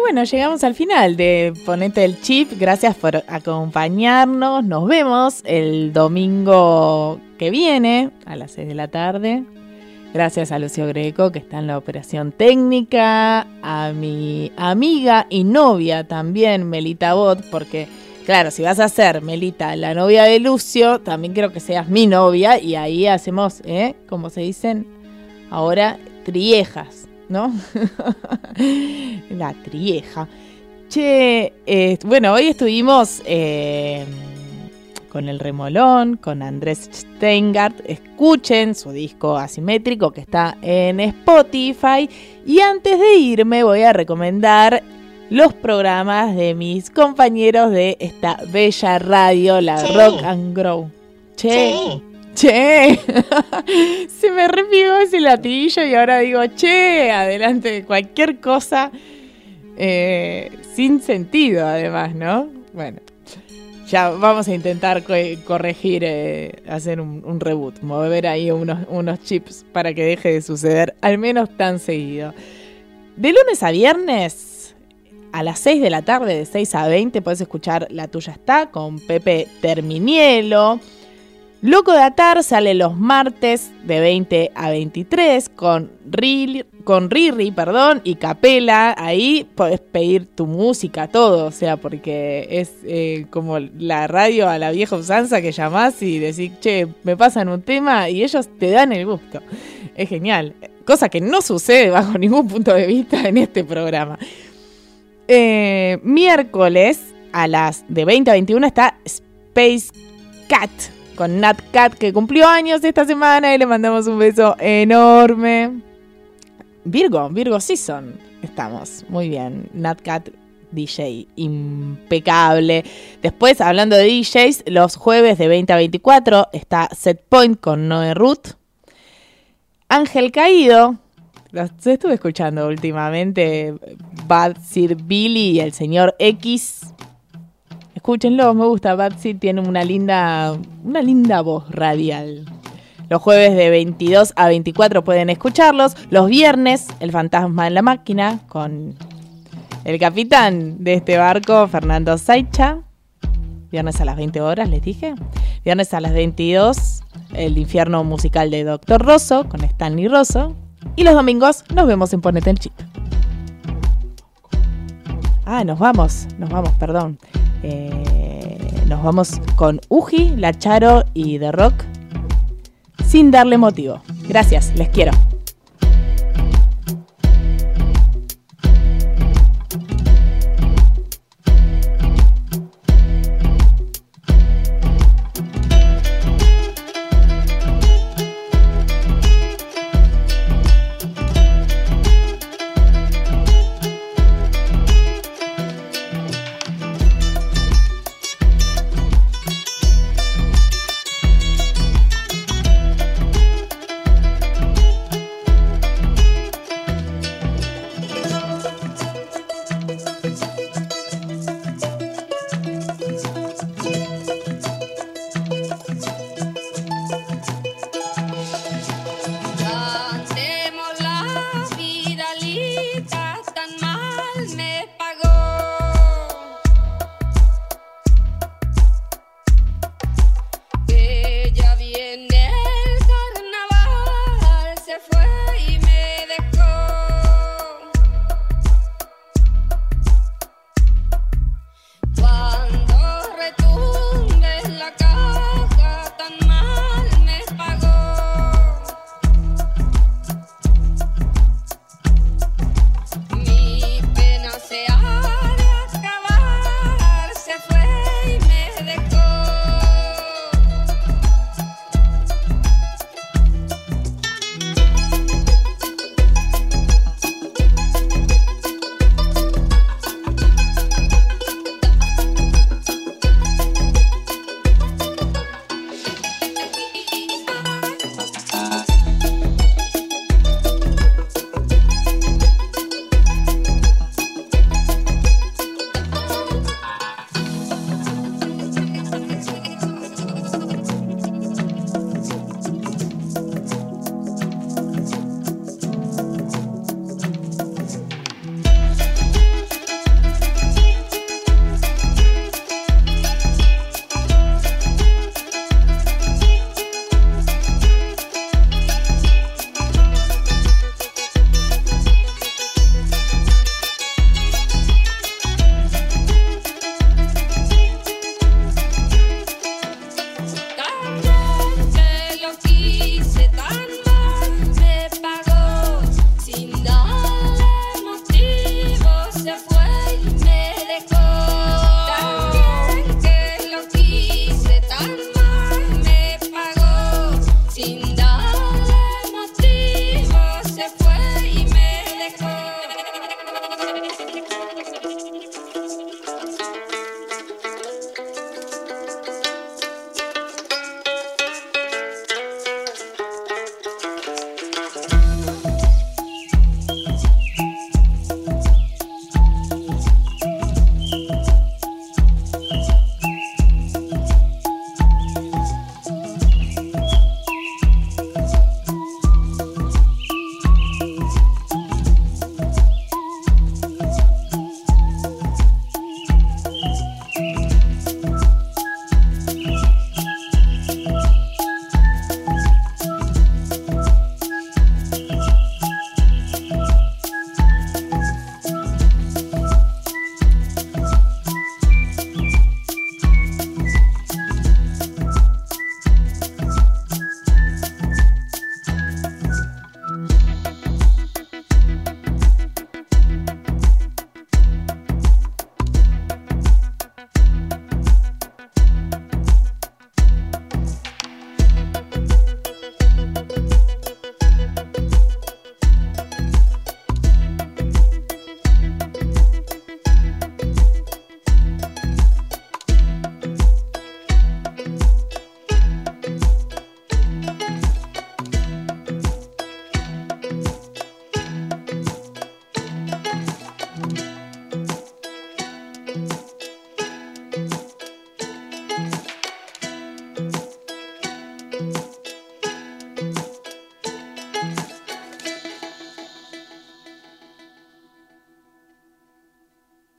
bueno, llegamos al final de Ponete el Chip. Gracias por acompañarnos. Nos vemos el domingo que viene a las seis de la tarde. Gracias a Lucio Greco, que está en la operación técnica, a mi amiga y novia también, Melita Bot, porque, claro, si vas a ser, Melita, la novia de Lucio, también quiero que seas mi novia, y ahí hacemos, ¿eh? Como se dicen ahora, triejas, ¿no? La trieja. Che, eh, bueno, hoy estuvimos... Eh, con El Remolón, con Andrés Steingart. Escuchen su disco Asimétrico, que está en Spotify. Y antes de irme voy a recomendar los programas de mis compañeros de esta bella radio, la sí. Rock and Grow. Che, sí. che. Se me repigó ese latillo y ahora digo, che, adelante de cualquier cosa eh, sin sentido además, ¿no? Bueno. Ya vamos a intentar corregir, eh, hacer un, un reboot, mover ahí unos, unos chips para que deje de suceder, al menos tan seguido. De lunes a viernes, a las seis de la tarde, de seis a veinte, podés escuchar La Tuya Está con Pepe Terminielo. Loco de Atar sale los martes de veinte a veintitrés con Riri, con Riri perdón, y Capela. Ahí podés pedir tu música, todo, o sea, porque es eh, como la radio a la vieja usanza, que llamás y decís, che, me pasan un tema y ellos te dan el gusto. Es genial, cosa que no sucede bajo ningún punto de vista en este programa. Eh, miércoles a las de veinte a veintiuno está Space Cat con Natcat, que cumplió años esta semana y le mandamos un beso enorme. Virgo, Virgo Season, estamos muy bien. Natcat D J, impecable. Después, hablando de D Js, los jueves de veinte a veinticuatro está Set Point con Noe Ruth. Ángel Caído, los estuve escuchando últimamente, Bad Sir Billy y el señor X. Escúchenlo, me gusta. Batsy tiene una linda, una linda voz radial. Los jueves de veintidós a veinticuatro pueden escucharlos. Los viernes, El Fantasma en la Máquina, con el capitán de este barco, Fernando Saicha. Viernes a las veinte horas, les dije. Viernes a las veintidós, El Infierno Musical de Doctor Rosso, con Stanley Rosso. Y los domingos nos vemos en Ponete el Chip. Ah, nos vamos, nos vamos, perdón. Eh, nos vamos con Uji, La Charo y The Rock, sin darle motivo. Gracias, les quiero.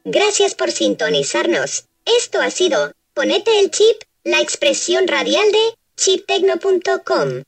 Gracias por sintonizarnos. Esto ha sido Ponete el Chip, la expresión radial de chip tecno punto com.